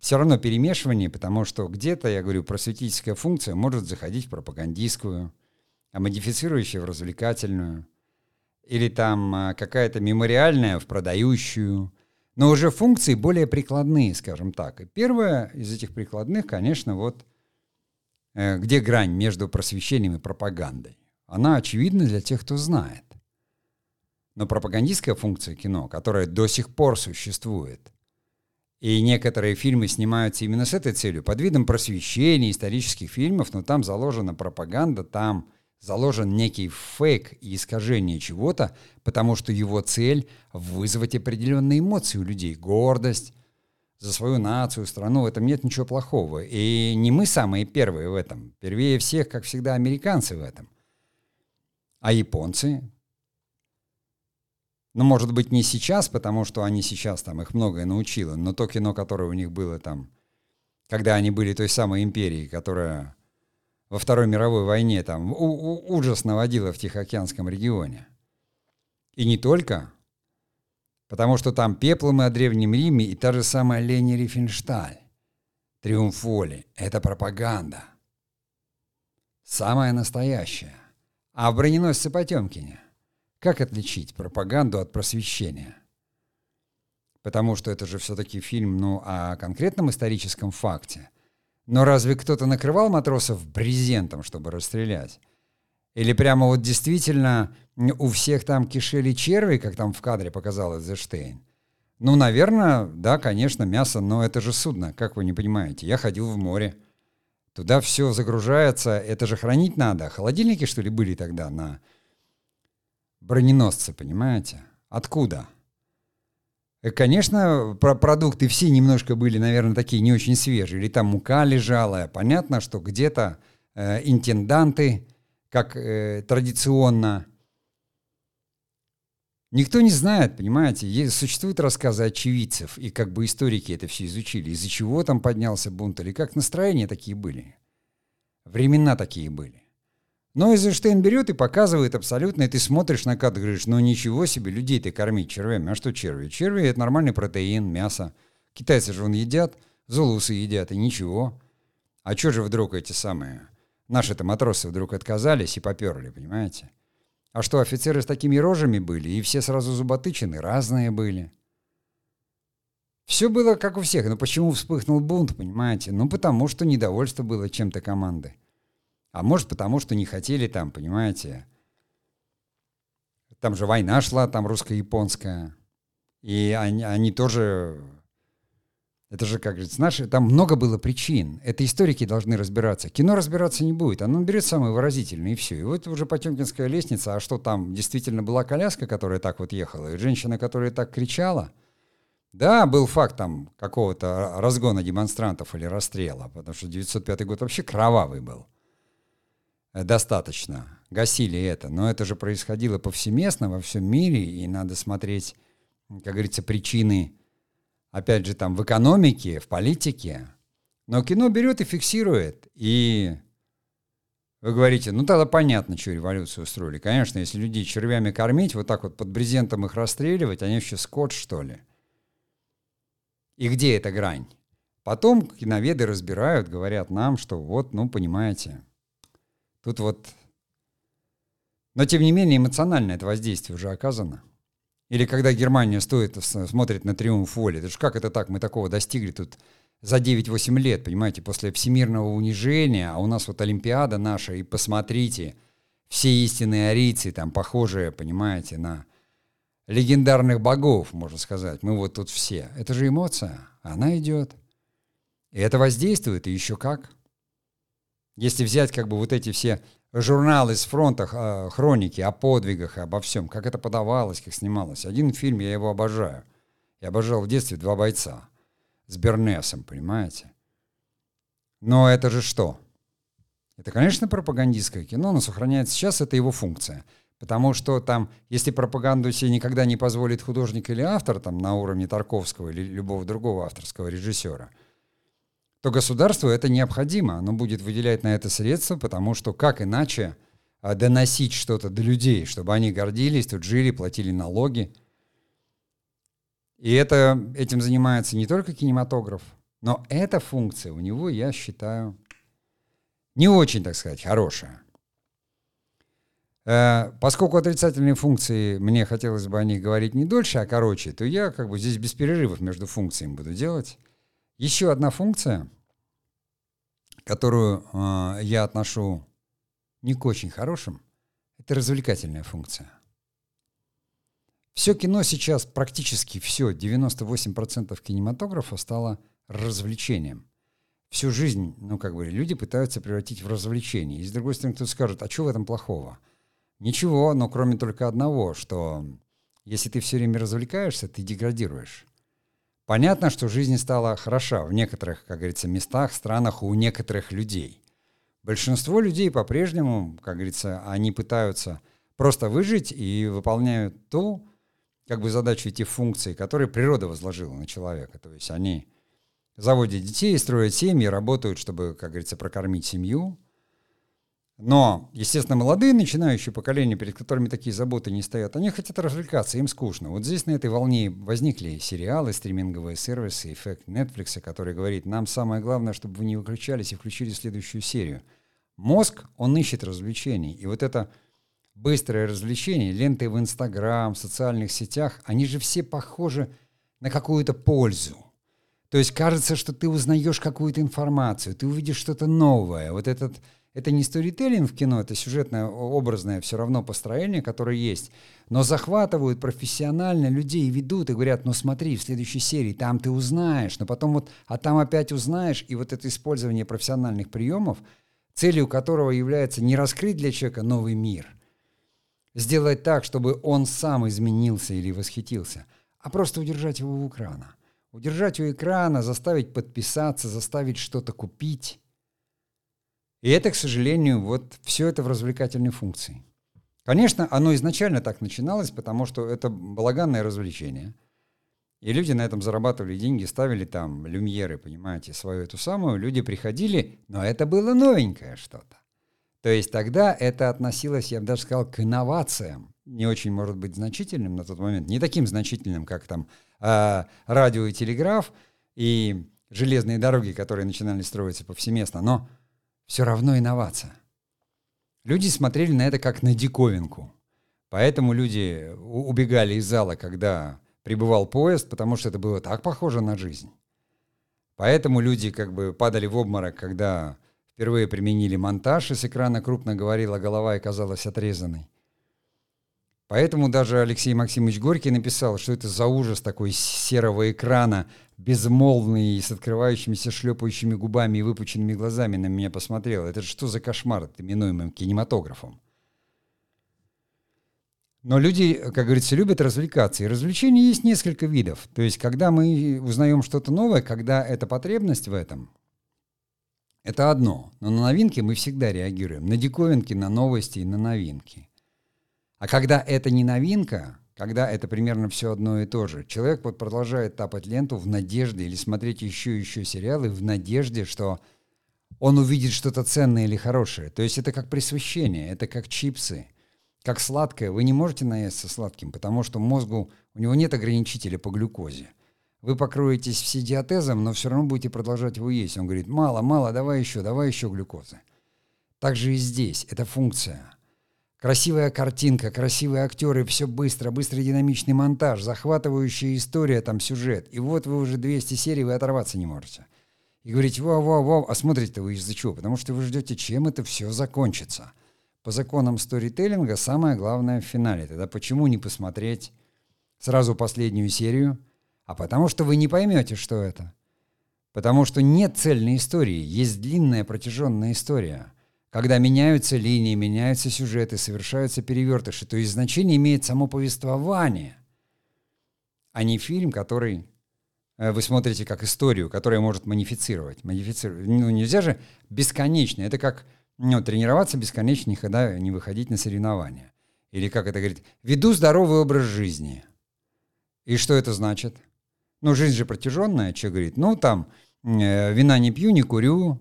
все равно перемешивание, потому что где-то, я говорю, просветительская функция может заходить в пропагандистскую, а модифицирующая в развлекательную, или там какая-то мемориальная в продающую, но уже функции более прикладные, скажем так. И первая из этих прикладных, конечно, вот где грань между просвещением и пропагандой. Она очевидна для тех, кто знает. Но пропагандистская функция кино, которая до сих пор существует, и некоторые фильмы снимаются именно с этой целью, под видом просвещения, исторических фильмов, но там заложена пропаганда, там заложен некий фейк и искажение чего-то, потому что его цель — вызвать определенные эмоции у людей, гордость за свою нацию, страну. В этом нет ничего плохого. И не мы самые первые в этом. Первее всех, как всегда, американцы в этом. А японцы? Ну, может быть, не сейчас, потому что они сейчас там их многое научило, но то кино, которое у них было там, когда они были той самой империей, которая во Второй мировой войне там ужас наводила в Тихоокеанском регионе. И не только. Потому что там пеплом и о Древнем Риме, и та же самая Лени Рифеншталь, «Триумф воли» — это пропаганда. Самая настоящая. А в «Броненосце Потемкине» как отличить пропаганду от просвещения? Потому что это же все-таки фильм, ну, о конкретном историческом факте. Но разве кто-то накрывал матросов брезентом, чтобы расстрелять? Или прямо вот действительно у всех там кишели черви, как там в кадре показал Эйзенштейн? Ну, наверное, да, конечно, мясо, но это же судно, как вы не понимаете. Я ходил в море. Туда все загружается, это же хранить надо. Холодильники, что ли, были тогда на броненосце, понимаете? Откуда? Конечно, продукты все немножко были, наверное, такие не очень свежие. Или там мука лежала. Понятно, что где-то интенданты, как традиционно. Никто не знает, понимаете. Существуют рассказы очевидцев, и как бы историки это все изучили. Из-за чего там поднялся бунт, или как настроения такие были. Времена такие были. Но Эйзенштейн берет и показывает абсолютно, и ты смотришь на кадр и говоришь, ну ничего себе, людей-то кормить червями. А что черви? Черви — это нормальный протеин, мясо. Китайцы же едят, зулусы едят, и ничего. А что же вдруг эти самые наши-то матросы вдруг отказались и поперли, понимаете? А что, офицеры с такими рожами были, и все сразу зуботычены, разные были. Все было как у всех, но почему вспыхнул бунт, понимаете? Ну потому что недовольство было чем-то команды. А может, потому что не хотели там, понимаете? Там же война шла, там русско-японская. И они тоже... Это же, как говорится, наши... Там много было причин. Это историки должны разбираться. Кино разбираться не будет. Оно берет самое выразительное, и все. И вот уже Потемкинская лестница. А что там, действительно была коляска, которая так вот ехала? И женщина, которая так кричала? Да, был факт там какого-то разгона демонстрантов или расстрела. Потому что 1905 год вообще кровавый был. Достаточно. Гасили это. Но это же происходило повсеместно во всем мире, и надо смотреть, как говорится, причины, опять же, там, в экономике, в политике. Но кино берет и фиксирует. И вы говорите, ну тогда понятно, что революцию устроили. Конечно, если людей червями кормить, вот так вот под брезентом их расстреливать, они вообще скот, что ли? И где эта грань? Потом киноведы разбирают, говорят нам, что вот, ну, понимаете... Тут вот... Но, тем не менее, эмоционально это воздействие уже оказано. Или когда Германия стоит, смотрит на «Триумф воли». Это же как это так? Мы такого достигли тут за 9-8 лет, понимаете, после всемирного унижения, а у нас вот Олимпиада наша, и посмотрите, все истинные арийцы, там, похожие, понимаете, на легендарных богов, можно сказать, мы вот тут все. Это же эмоция, она идет. И это воздействует, и еще как. Если взять как бы вот эти все журналы с фронта, хроники о подвигах, обо всем, как это подавалось, как снималось. Один фильм, я его обожаю. Я обожал в детстве «Два бойца» с Бернесом, понимаете? Но это же что? Это, конечно, пропагандистское кино, но сохраняется сейчас, это его функция. Потому что там, если пропаганду себе никогда не позволит художник или автор, там, на уровне Тарковского или любого другого авторского режиссера, то государству это необходимо. Оно будет выделять на это средства, потому что как иначе доносить что-то до людей, чтобы они гордились, тут жили, платили налоги. И этим занимается не только кинематограф, но эта функция у него, я считаю, не очень, так сказать, хорошая. Поскольку отрицательные функции, мне хотелось бы о них говорить не дольше, а короче, то я как бы здесь без перерывов между функциями буду делать. Еще одна функция, которую я отношу не к очень хорошим, это развлекательная функция. Все кино сейчас, практически все, 98% кинематографа стало развлечением. Всю жизнь, ну как бы, люди пытаются превратить в развлечение. И с другой стороны, кто-то скажет, а что в этом плохого? Ничего, но кроме только одного, что если ты все время развлекаешься, ты деградируешь. Понятно, что жизнь стала хороша в некоторых, как говорится, местах, странах, у некоторых людей. Большинство людей по-прежнему, как говорится, они пытаются просто выжить и выполняют ту, как бы, задачу и те функции, которые природа возложила на человека. То есть они заводят детей, строят семьи, работают, чтобы, как говорится, прокормить семью. Но, естественно, молодые начинающие поколения, перед которыми такие заботы не стоят, они хотят развлекаться, им скучно. Вот здесь на этой волне возникли сериалы, стриминговые сервисы, эффект Netflix, который говорит, нам самое главное, чтобы вы не выключались и включили следующую серию. Мозг, он ищет развлечений. И вот это быстрое развлечение, ленты в Instagram, в социальных сетях, они же все похожи на какую-то пользу. То есть кажется, что ты узнаешь какую-то информацию, ты увидишь что-то новое. Вот этот... Это не сторителлинг в кино, это сюжетное, образное все равно построение, которое есть. Но захватывают профессионально людей, ведут и говорят, ну смотри, в следующей серии там ты узнаешь, но потом вот, а там опять узнаешь. И вот это использование профессиональных приемов, целью которого является не раскрыть для человека новый мир, сделать так, чтобы он сам изменился или восхитился, а просто удержать его у экрана. Удержать у экрана, заставить подписаться, заставить что-то купить. И это, к сожалению, вот все это в развлекательной функции. Конечно, оно изначально так начиналось, потому что это балаганное развлечение. И люди на этом зарабатывали деньги, ставили там люмьеры, понимаете, свою эту самую. Люди приходили, но это было новенькое что-то. То есть тогда это относилось, я бы даже сказал, к инновациям. Не очень, может быть, значительным на тот момент. Не таким значительным, как там радио и телеграф, и железные дороги, которые начинали строиться повсеместно. Но все равно инновация. Люди смотрели на это как на диковинку. Поэтому люди убегали из зала, когда прибывал поезд, потому что это было так похоже на жизнь. Поэтому люди как бы падали в обморок, когда впервые применили монтаж, и с экрана крупно говорила голова и казалась отрезанной. Поэтому даже Алексей Максимович Горький написал, что это за ужас такой серого экрана, безмолвный, с открывающимися шлепающими губами и выпученными глазами на меня посмотрел. Это что за кошмар, именуемым кинематографом? Но люди, как говорится, любят развлекаться. И развлечений есть несколько видов. То есть, когда мы узнаем что-то новое, когда это потребность в этом, это одно. Но на новинки мы всегда реагируем. На диковинки, на новости и на новинки. А когда это не новинка, когда это примерно все одно и то же, человек вот продолжает тапать ленту в надежде или смотреть еще сериалы в надежде, что он увидит что-то ценное или хорошее. То есть это как пресыщение, это как чипсы, как сладкое. Вы не можете наесться сладким, потому что мозгу, у него нет ограничителя по глюкозе. Вы покроетесь всидиатезом, но все равно будете продолжать его есть. Он говорит, мало, давай еще глюкозы. Так же и здесь, это функция. Красивая картинка, красивые актеры, все быстро, быстрый динамичный монтаж, захватывающая история, там сюжет. И вот вы уже 200 серий, вы оторваться не можете. и говорите: вау-вау-вау, а смотрите-то вы из-за чего? Потому что вы ждете, чем это все закончится. По законам сторителлинга самое главное в финале. Тогда почему не посмотреть сразу последнюю серию? А потому что вы не поймете, что это. Потому что нет цельной истории, есть длинная протяженная история, когда меняются линии, меняются сюжеты, совершаются перевертыши. То есть значение имеет само повествование, а не фильм, который вы смотрите как историю, которая может модифицировать. Ну, нельзя же бесконечно. Это как тренироваться бесконечно, никогда не выходить на соревнования. Или как это говорит, веду здоровый образ жизни. И что это значит? Жизнь же протяженная, человек говорит, вина не пью, не курю,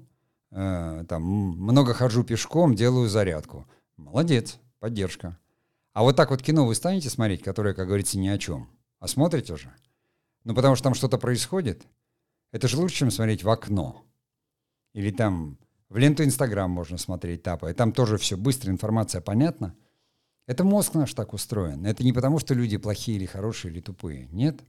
много хожу пешком, делаю зарядку. Молодец, поддержка. А вот так вот кино вы станете смотреть, которое, как говорится, ни о чем. А смотрите же. Потому что там что-то происходит. Это же лучше, чем смотреть в окно. Или там в ленту Instagram можно смотреть, тапая. Там тоже все быстро, информация понятна. Это мозг наш так устроен. Это не потому, что люди плохие или хорошие, или тупые. Нет.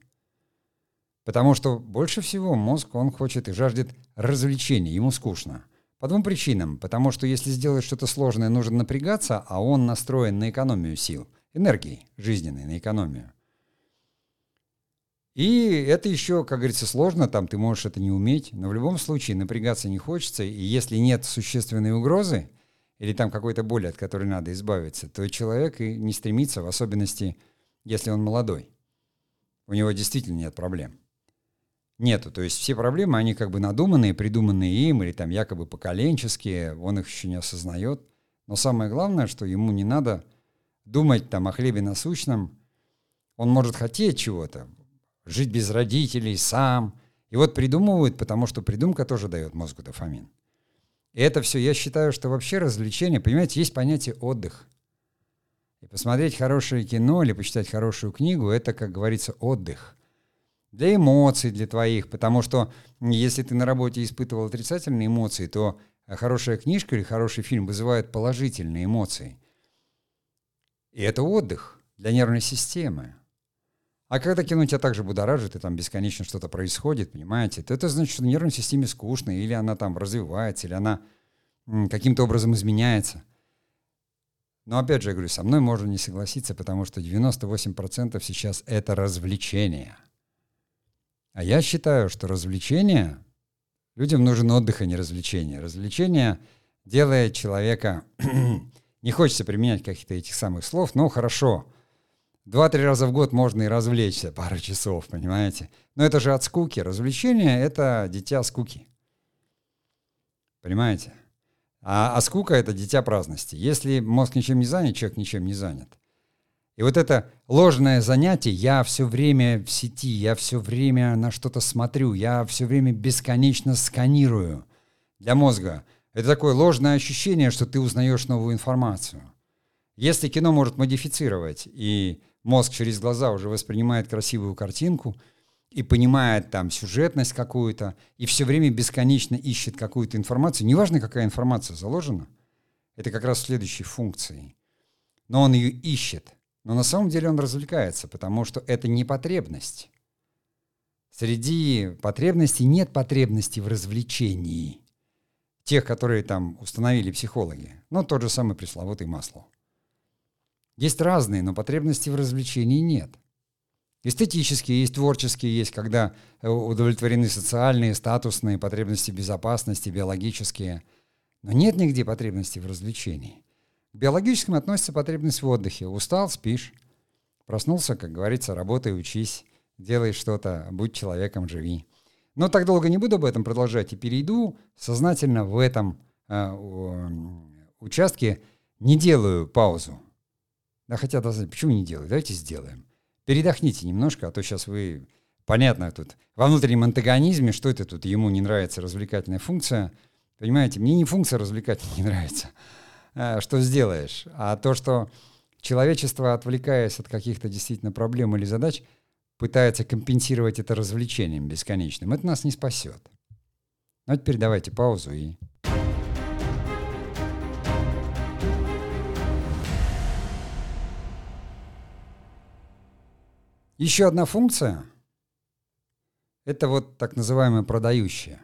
Потому что больше всего мозг, он хочет и жаждет развлечений. Ему скучно. По двум причинам. Потому что если сделать что-то сложное, нужно напрягаться, а он настроен на экономию сил, энергии жизненной, на экономию. И это еще, как говорится, сложно, ты можешь это не уметь, но в любом случае напрягаться не хочется, и если нет существенной угрозы или какой-то боли, от которой надо избавиться, то человек и не стремится, в особенности, если он молодой. У него действительно нет проблем. Нету, то есть все проблемы, они надуманные, придуманные им, или якобы поколенческие, он их еще не осознает. Но самое главное, что ему не надо думать о хлебе насущном, он может хотеть чего-то, жить без родителей, сам. И придумывают, потому что придумка тоже дает мозгу дофамин. И это все, я считаю, что вообще развлечение, понимаете, есть понятие отдых. И посмотреть хорошее кино или почитать хорошую книгу, это, как говорится, отдых. Для эмоций, для твоих, потому что если ты на работе испытывал отрицательные эмоции, то хорошая книжка или хороший фильм вызывает положительные эмоции. И это отдых для нервной системы. А когда кино тебя также будоражит, и бесконечно что-то происходит, понимаете, то это значит, что нервной системе скучно, или она развивается, или она каким-то образом изменяется. Но опять же, я говорю, со мной можно не согласиться, потому что 98% сейчас это развлечение. А я считаю, что развлечение... Людям нужен отдых, а не развлечение. Развлечение делает человека... Не хочется применять каких-то этих самых слов, но хорошо... 2-3 раза в год можно и развлечься, пару часов, понимаете? Но это же от скуки. Развлечение — это дитя скуки. Понимаете? А скука — это дитя праздности. Если мозг ничем не занят, человек ничем не занят. И это ложное занятие. Я все время в сети, я все время на что-то смотрю, я все время бесконечно сканирую. Для мозга это такое ложное ощущение, что ты узнаешь новую информацию. Если кино может модифицировать, и мозг через глаза уже воспринимает красивую картинку и понимает сюжетность какую-то, и все время бесконечно ищет какую-то информацию, неважно, какая информация заложена, это как раз следующие функции. Но он ее ищет. Но на самом деле он развлекается, потому что это не потребность. Среди потребностей нет потребности в развлечении. Тех, которые установили психологи. Тот же самый пресловутый Маслоу. Есть разные, но потребности в развлечении нет. Эстетические, есть творческие, есть когда удовлетворены социальные, статусные, потребности безопасности, биологические. Но нет нигде потребности в развлечении. К биологическим относится потребность в отдыхе. Устал — спишь. Проснулся, как говорится, работай, учись, делай что-то, будь человеком, живи. Но так долго не буду об этом продолжать и перейду сознательно в этом участке. Не делаю паузу. Да хотя, почему не делать? Давайте сделаем. Передохните немножко, а то сейчас вы, понятно, тут во внутреннем антагонизме, что это тут ему не нравится развлекательная функция. Понимаете, мне не функция развлекательная не нравится. Что сделаешь? А то, что человечество, отвлекаясь от каких-то действительно проблем или задач, пытается компенсировать это развлечением бесконечным, это нас не спасет. А теперь давайте паузу и... Еще одна функция — это так называемая продающая.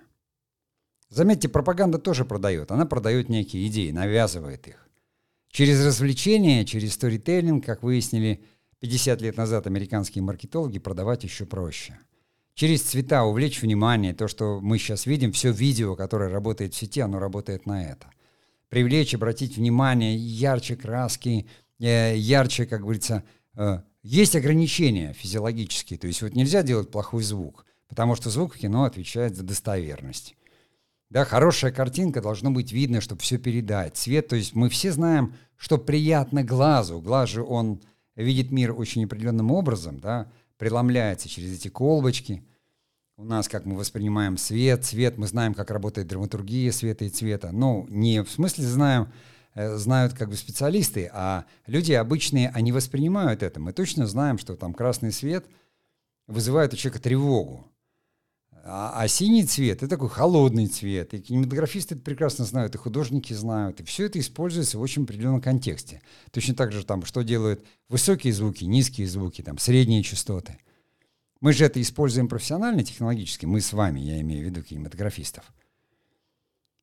Заметьте, пропаганда тоже продает. Она продает некие идеи, навязывает их. Через развлечения, через сторителлинг, как выяснили 50 лет назад американские маркетологи, продавать еще проще. Через цвета увлечь внимание. То, что мы сейчас видим, все видео, которое работает в сети, оно работает на это. Привлечь, обратить внимание, ярче краски, ярче, как говорится, есть ограничения физиологические. То есть вот нельзя делать плохой звук, потому что звук в кино отвечает за достоверность. Да, хорошая картинка, должно быть видно, чтобы все передать. Цвет, то есть мы все знаем, что приятно глазу. Глаз же он видит мир очень определенным образом, да, преломляется через эти колбочки. У нас, как мы воспринимаем свет, цвет, мы знаем, как работает драматургия света и цвета. Ну, не в смысле знают как бы специалисты, а люди обычные, они воспринимают это. Мы точно знаем, что там красный свет вызывает у человека тревогу. А синий цвет — это такой холодный цвет. И кинематографисты это прекрасно знают, и художники знают. И все это используется в очень определенном контексте. Точно так же, там, что делают высокие звуки, низкие звуки, там, средние частоты. Мы же это используем профессионально, технологически. Мы с вами, я имею в виду кинематографистов.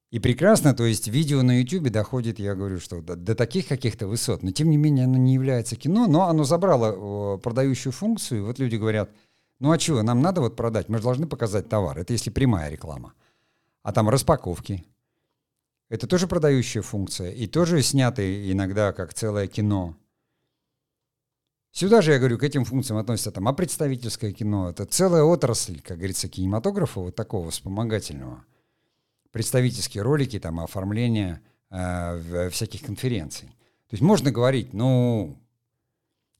И прекрасно, то есть видео на YouTube доходит, я говорю, что до таких каких-то высот. Но тем не менее оно не является кино, но оно забрало продающую функцию. И вот люди говорят... Ну а чего, нам надо вот продать, мы же должны показать товар. Это если прямая реклама. А там распаковки. Это тоже продающая функция. И тоже сняты иногда как целое кино. Сюда же, я говорю, к этим функциям относится там, а представительское кино. Это целая отрасль, как говорится, кинематографа, вот такого вспомогательного. Представительские ролики, там, оформление всяких конференций. То есть можно говорить, ну...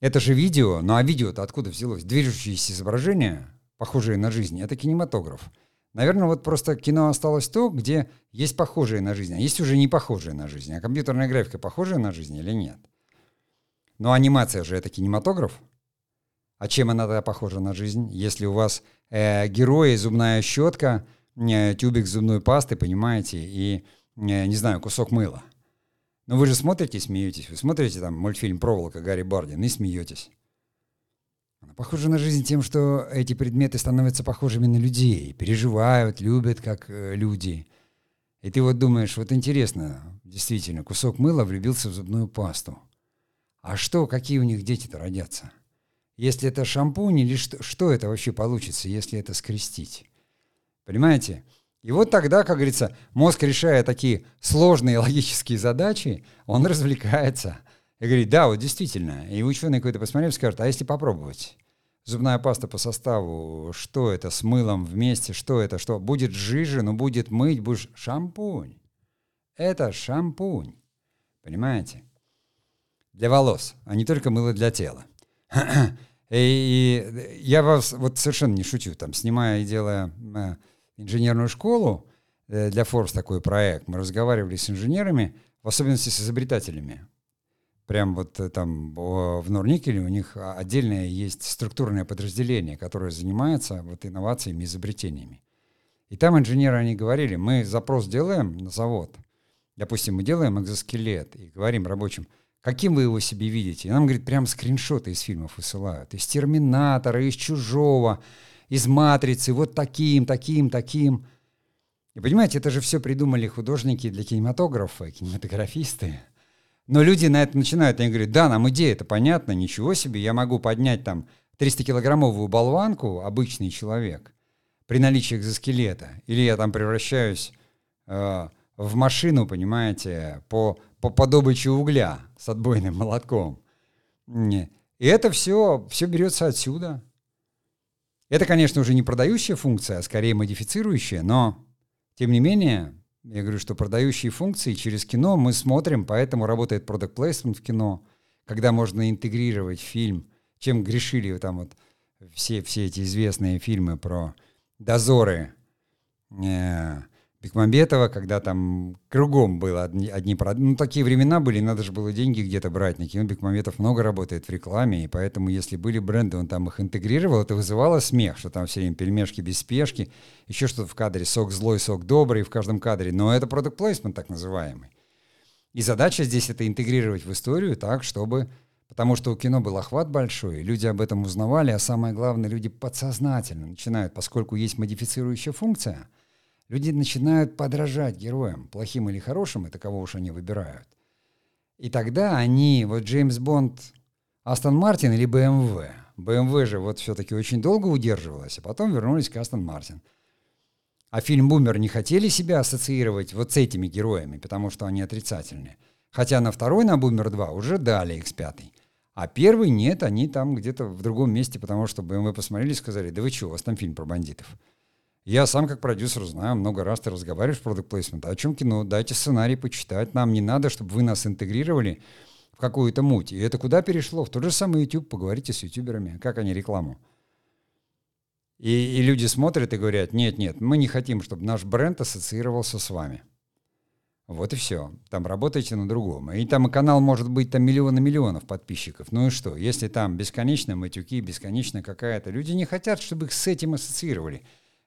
Это же видео, ну а видео-то откуда взялось? Движущиеся изображения, похожие на жизнь, это кинематограф. Наверное, вот просто кино осталось то, где есть похожие на жизнь, а есть уже не похожие на жизнь. А компьютерная графика похожая на жизнь или нет? Но анимация же это кинематограф. А чем она тогда похожа на жизнь? Если у вас герои, зубная щетка, тюбик зубной пасты, понимаете, и, не знаю, кусок мыла. Но вы же смотрите и смеетесь. Вы смотрите там мультфильм «Проволока» Гарри Бардина и смеетесь. Она похожа на жизнь тем, что эти предметы становятся похожими на людей. Переживают, любят как люди. И ты вот думаешь, вот интересно, действительно, кусок мыла влюбился в зубную пасту. А что, какие у них дети-то родятся? Если это шампунь или что это вообще получится, если это скрестить? Понимаете? И вот тогда, как говорится, мозг, решая такие сложные логические задачи, он развлекается. И говорит, да, вот действительно. И ученые какой-то посмотрели, скажут, а если попробовать? Зубная паста по составу, что это с мылом вместе, что это, что? Будет жижа, но будет мыть, будешь шампунь. Это шампунь. Понимаете? Для волос, а не только мыло для тела. И я вас вот совершенно не шучу, там, снимая и делая... инженерную школу, для Forbes такой проект, мы разговаривали с инженерами, в особенности с изобретателями. Прям вот там в Норникеле у них отдельное есть структурное подразделение, которое занимается вот инновациями, изобретениями. И там инженеры, они говорили, мы запрос делаем на завод, допустим, мы делаем экзоскелет и говорим рабочим, каким вы его себе видите? И нам, говорит, прям скриншоты из фильмов высылают, из «Терминатора», из «Чужого», из «Матрицы», вот таким. И понимаете, это же все придумали художники для кинематографа, кинематографисты. Но люди на это начинают, они говорят, да, нам идея, это понятно, ничего себе, я могу поднять там 300-килограммовую болванку, обычный человек, при наличии экзоскелета, или я там превращаюсь в машину, понимаете, по добыче угля с отбойным молотком. И это все берется отсюда. Это, конечно, уже не продающая функция, а скорее модифицирующая, но, тем не менее, я говорю, что продающие функции через кино мы смотрим, поэтому работает product placement в кино, когда можно интегрировать фильм, чем грешили там вот все эти известные фильмы про дозоры Бекмамбетова, когда там кругом было одни продажи. Ну, такие времена были, надо же было деньги где-то брать на кино. Бекмамбетов много работает в рекламе, и поэтому, если были бренды, он там их интегрировал, это вызывало смех, что там все время пельмешки без спешки, еще что-то в кадре, сок злой, сок добрый в каждом кадре. Но это product placement так называемый. И задача здесь это интегрировать в историю так, чтобы... Потому что у кино был охват большой, люди об этом узнавали, а самое главное, люди подсознательно начинают, поскольку есть модифицирующая функция, люди начинают подражать героям, плохим или хорошим, и таково уж они выбирают. И тогда они, вот Джеймс Бонд, Астон Мартин или BMW. BMW же вот все-таки очень долго удерживалась, а потом вернулись к Астон Мартин. А фильм «Бумер» не хотели себя ассоциировать вот с этими героями, потому что они отрицательные. Хотя на второй, на «Бумер 2» уже дали X5. А первый нет, они там где-то в другом месте, потому что BMW посмотрели и сказали: да вы чего, у вас там фильм про бандитов. Я сам как продюсер знаю, много раз ты разговариваешь в продакт-плейсмент, о чем кино, дайте сценарий почитать, нам не надо, чтобы вы нас интегрировали в какую-то муть. И это куда перешло? В тот же самый YouTube, поговорите с ютуберами, как они рекламу. И люди смотрят и говорят: нет, мы не хотим, чтобы наш бренд ассоциировался с вами. Вот и все. Там работаете на другом. И там и канал может быть там миллионы подписчиков. Ну и что? Если там бесконечно матюки, бесконечно какая-то. Люди не хотят, чтобы их с этим ассоциировали.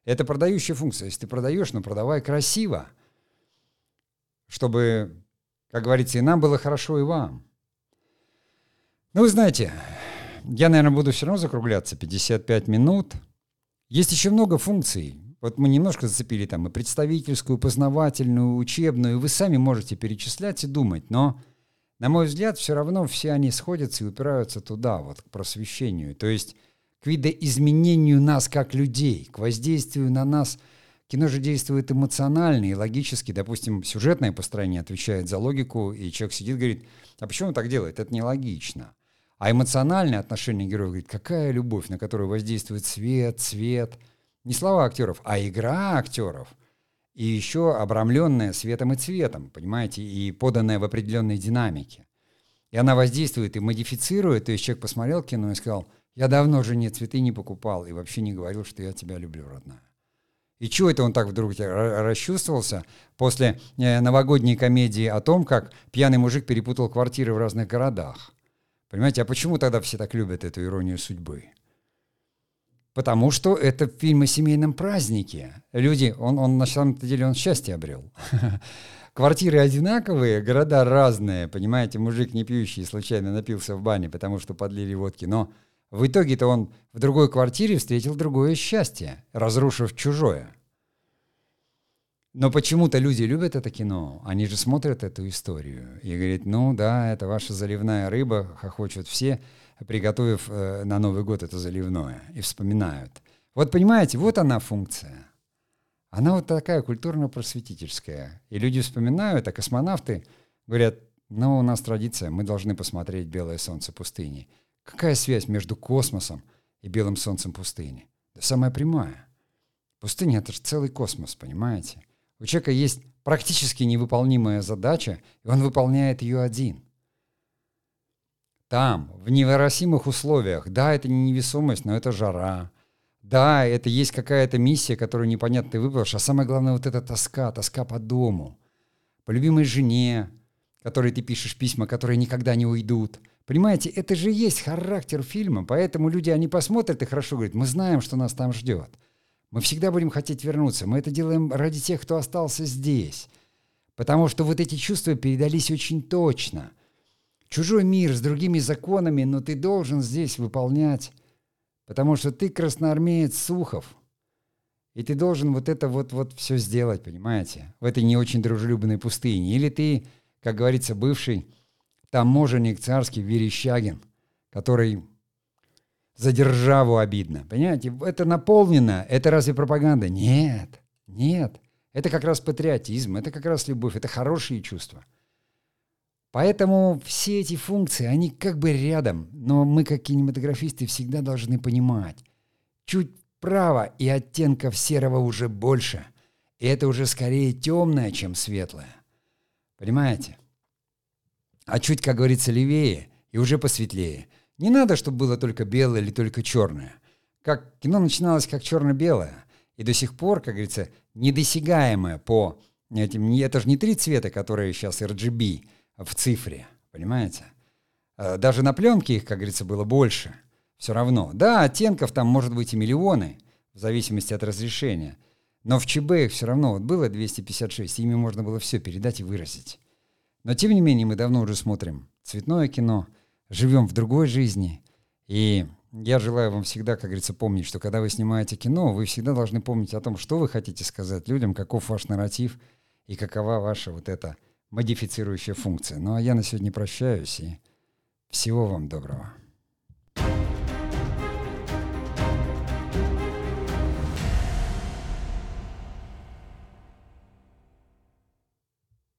Это продающая функция. Если ты продаешь, ну продавай красиво. Чтобы, как говорится, и нам было хорошо, и вам. Ну, вы знаете, я, наверное, буду все равно закругляться. 55 минут. Есть еще много функций. Вот мы немножко зацепили там и представительскую, и познавательную, и учебную. И вы сами можете перечислять и думать. Но, на мой взгляд, все равно все они сходятся и упираются туда, вот к просвещению. То есть к видоизменению нас как людей, к воздействию на нас. Кино же действует эмоционально и логически. Допустим, сюжетное построение отвечает за логику, и человек сидит и говорит: а почему он так делает? Это нелогично. А эмоциональное отношение героя говорит: какая любовь, на которую воздействует свет, цвет. Не слова актеров, а игра актеров. И еще обрамленная светом и цветом, понимаете, и поданная в определенной динамике. И она воздействует и модифицирует. То есть человек посмотрел кино и сказал: я давно уже не цветы не покупал и вообще не говорил, что я тебя люблю, родная. И чего это он так вдруг расчувствовался после новогодней комедии о том, как пьяный мужик перепутал квартиры в разных городах? Понимаете, а почему тогда все так любят эту иронию судьбы? Потому что это фильм о семейном празднике. Люди, он на самом-то деле он счастье обрел. Квартиры одинаковые, города разные. Понимаете, мужик не пьющий случайно напился в бане, потому что подлили водки. Но в итоге-то он в другой квартире встретил другое счастье, разрушив чужое. Но почему-то люди любят это кино, они же смотрят эту историю и говорят: ну да, это ваша заливная рыба, хохочут все, приготовив на Новый год это заливное, и вспоминают. Вот понимаете, вот она функция. Она вот такая культурно-просветительская. И люди вспоминают, а космонавты говорят: ну у нас традиция, мы должны посмотреть «Белое солнце пустыни». Какая связь между космосом и белым солнцем пустыни? Да самая прямая. Пустыня — это же целый космос, понимаете? У человека есть практически невыполнимая задача, и он выполняет ее один. Там, в невыразимых условиях, да, это не невесомость, но это жара. Да, это есть какая-то миссия, которую непонятно ты выполнишь, а самое главное вот эта тоска по дому, по любимой жене, которой ты пишешь письма, которые никогда не уйдут. Понимаете, это же есть характер фильма, поэтому люди, они посмотрят и хорошо говорят: мы знаем, что нас там ждет. Мы всегда будем хотеть вернуться. Мы это делаем ради тех, кто остался здесь. Потому что вот эти чувства передались очень точно. Чужой мир с другими законами, но ты должен здесь выполнять. Потому что ты красноармеец Сухов. И ты должен вот это вот все сделать, понимаете? В этой не очень дружелюбной пустыне. Или ты, как говорится, бывший таможенник царский Верещагин, который... за державу обидно. Понимаете? Это наполнено. Это разве пропаганда? Нет. Это как раз патриотизм, это как раз любовь, это хорошие чувства. Поэтому все эти функции, они как бы рядом, но мы, как кинематографисты, всегда должны понимать. Чуть вправо, и оттенков серого уже больше. И это уже скорее темное, чем светлое. Понимаете? А чуть, как говорится, левее, и уже посветлее. Не надо, чтобы было только белое или только черное. Как кино начиналось как черно-белое. И до сих пор, как говорится, недосягаемое по этим... Это же не три цвета, которые сейчас RGB в цифре, понимаете? Даже на пленке их, как говорится, было больше. Все равно. Да, оттенков там может быть и миллионы, в зависимости от разрешения. Но в ЧБ их все равно вот было 256, ими можно было все передать и выразить. Но тем не менее мы давно уже смотрим цветное кино, живем в другой жизни, и Я желаю вам всегда, как говорится, помнить, что когда вы снимаете кино, вы всегда должны помнить о том, что вы хотите сказать людям, каков ваш нарратив и какова ваша вот эта модифицирующая функция. Ну а я на сегодня прощаюсь и всего вам доброго.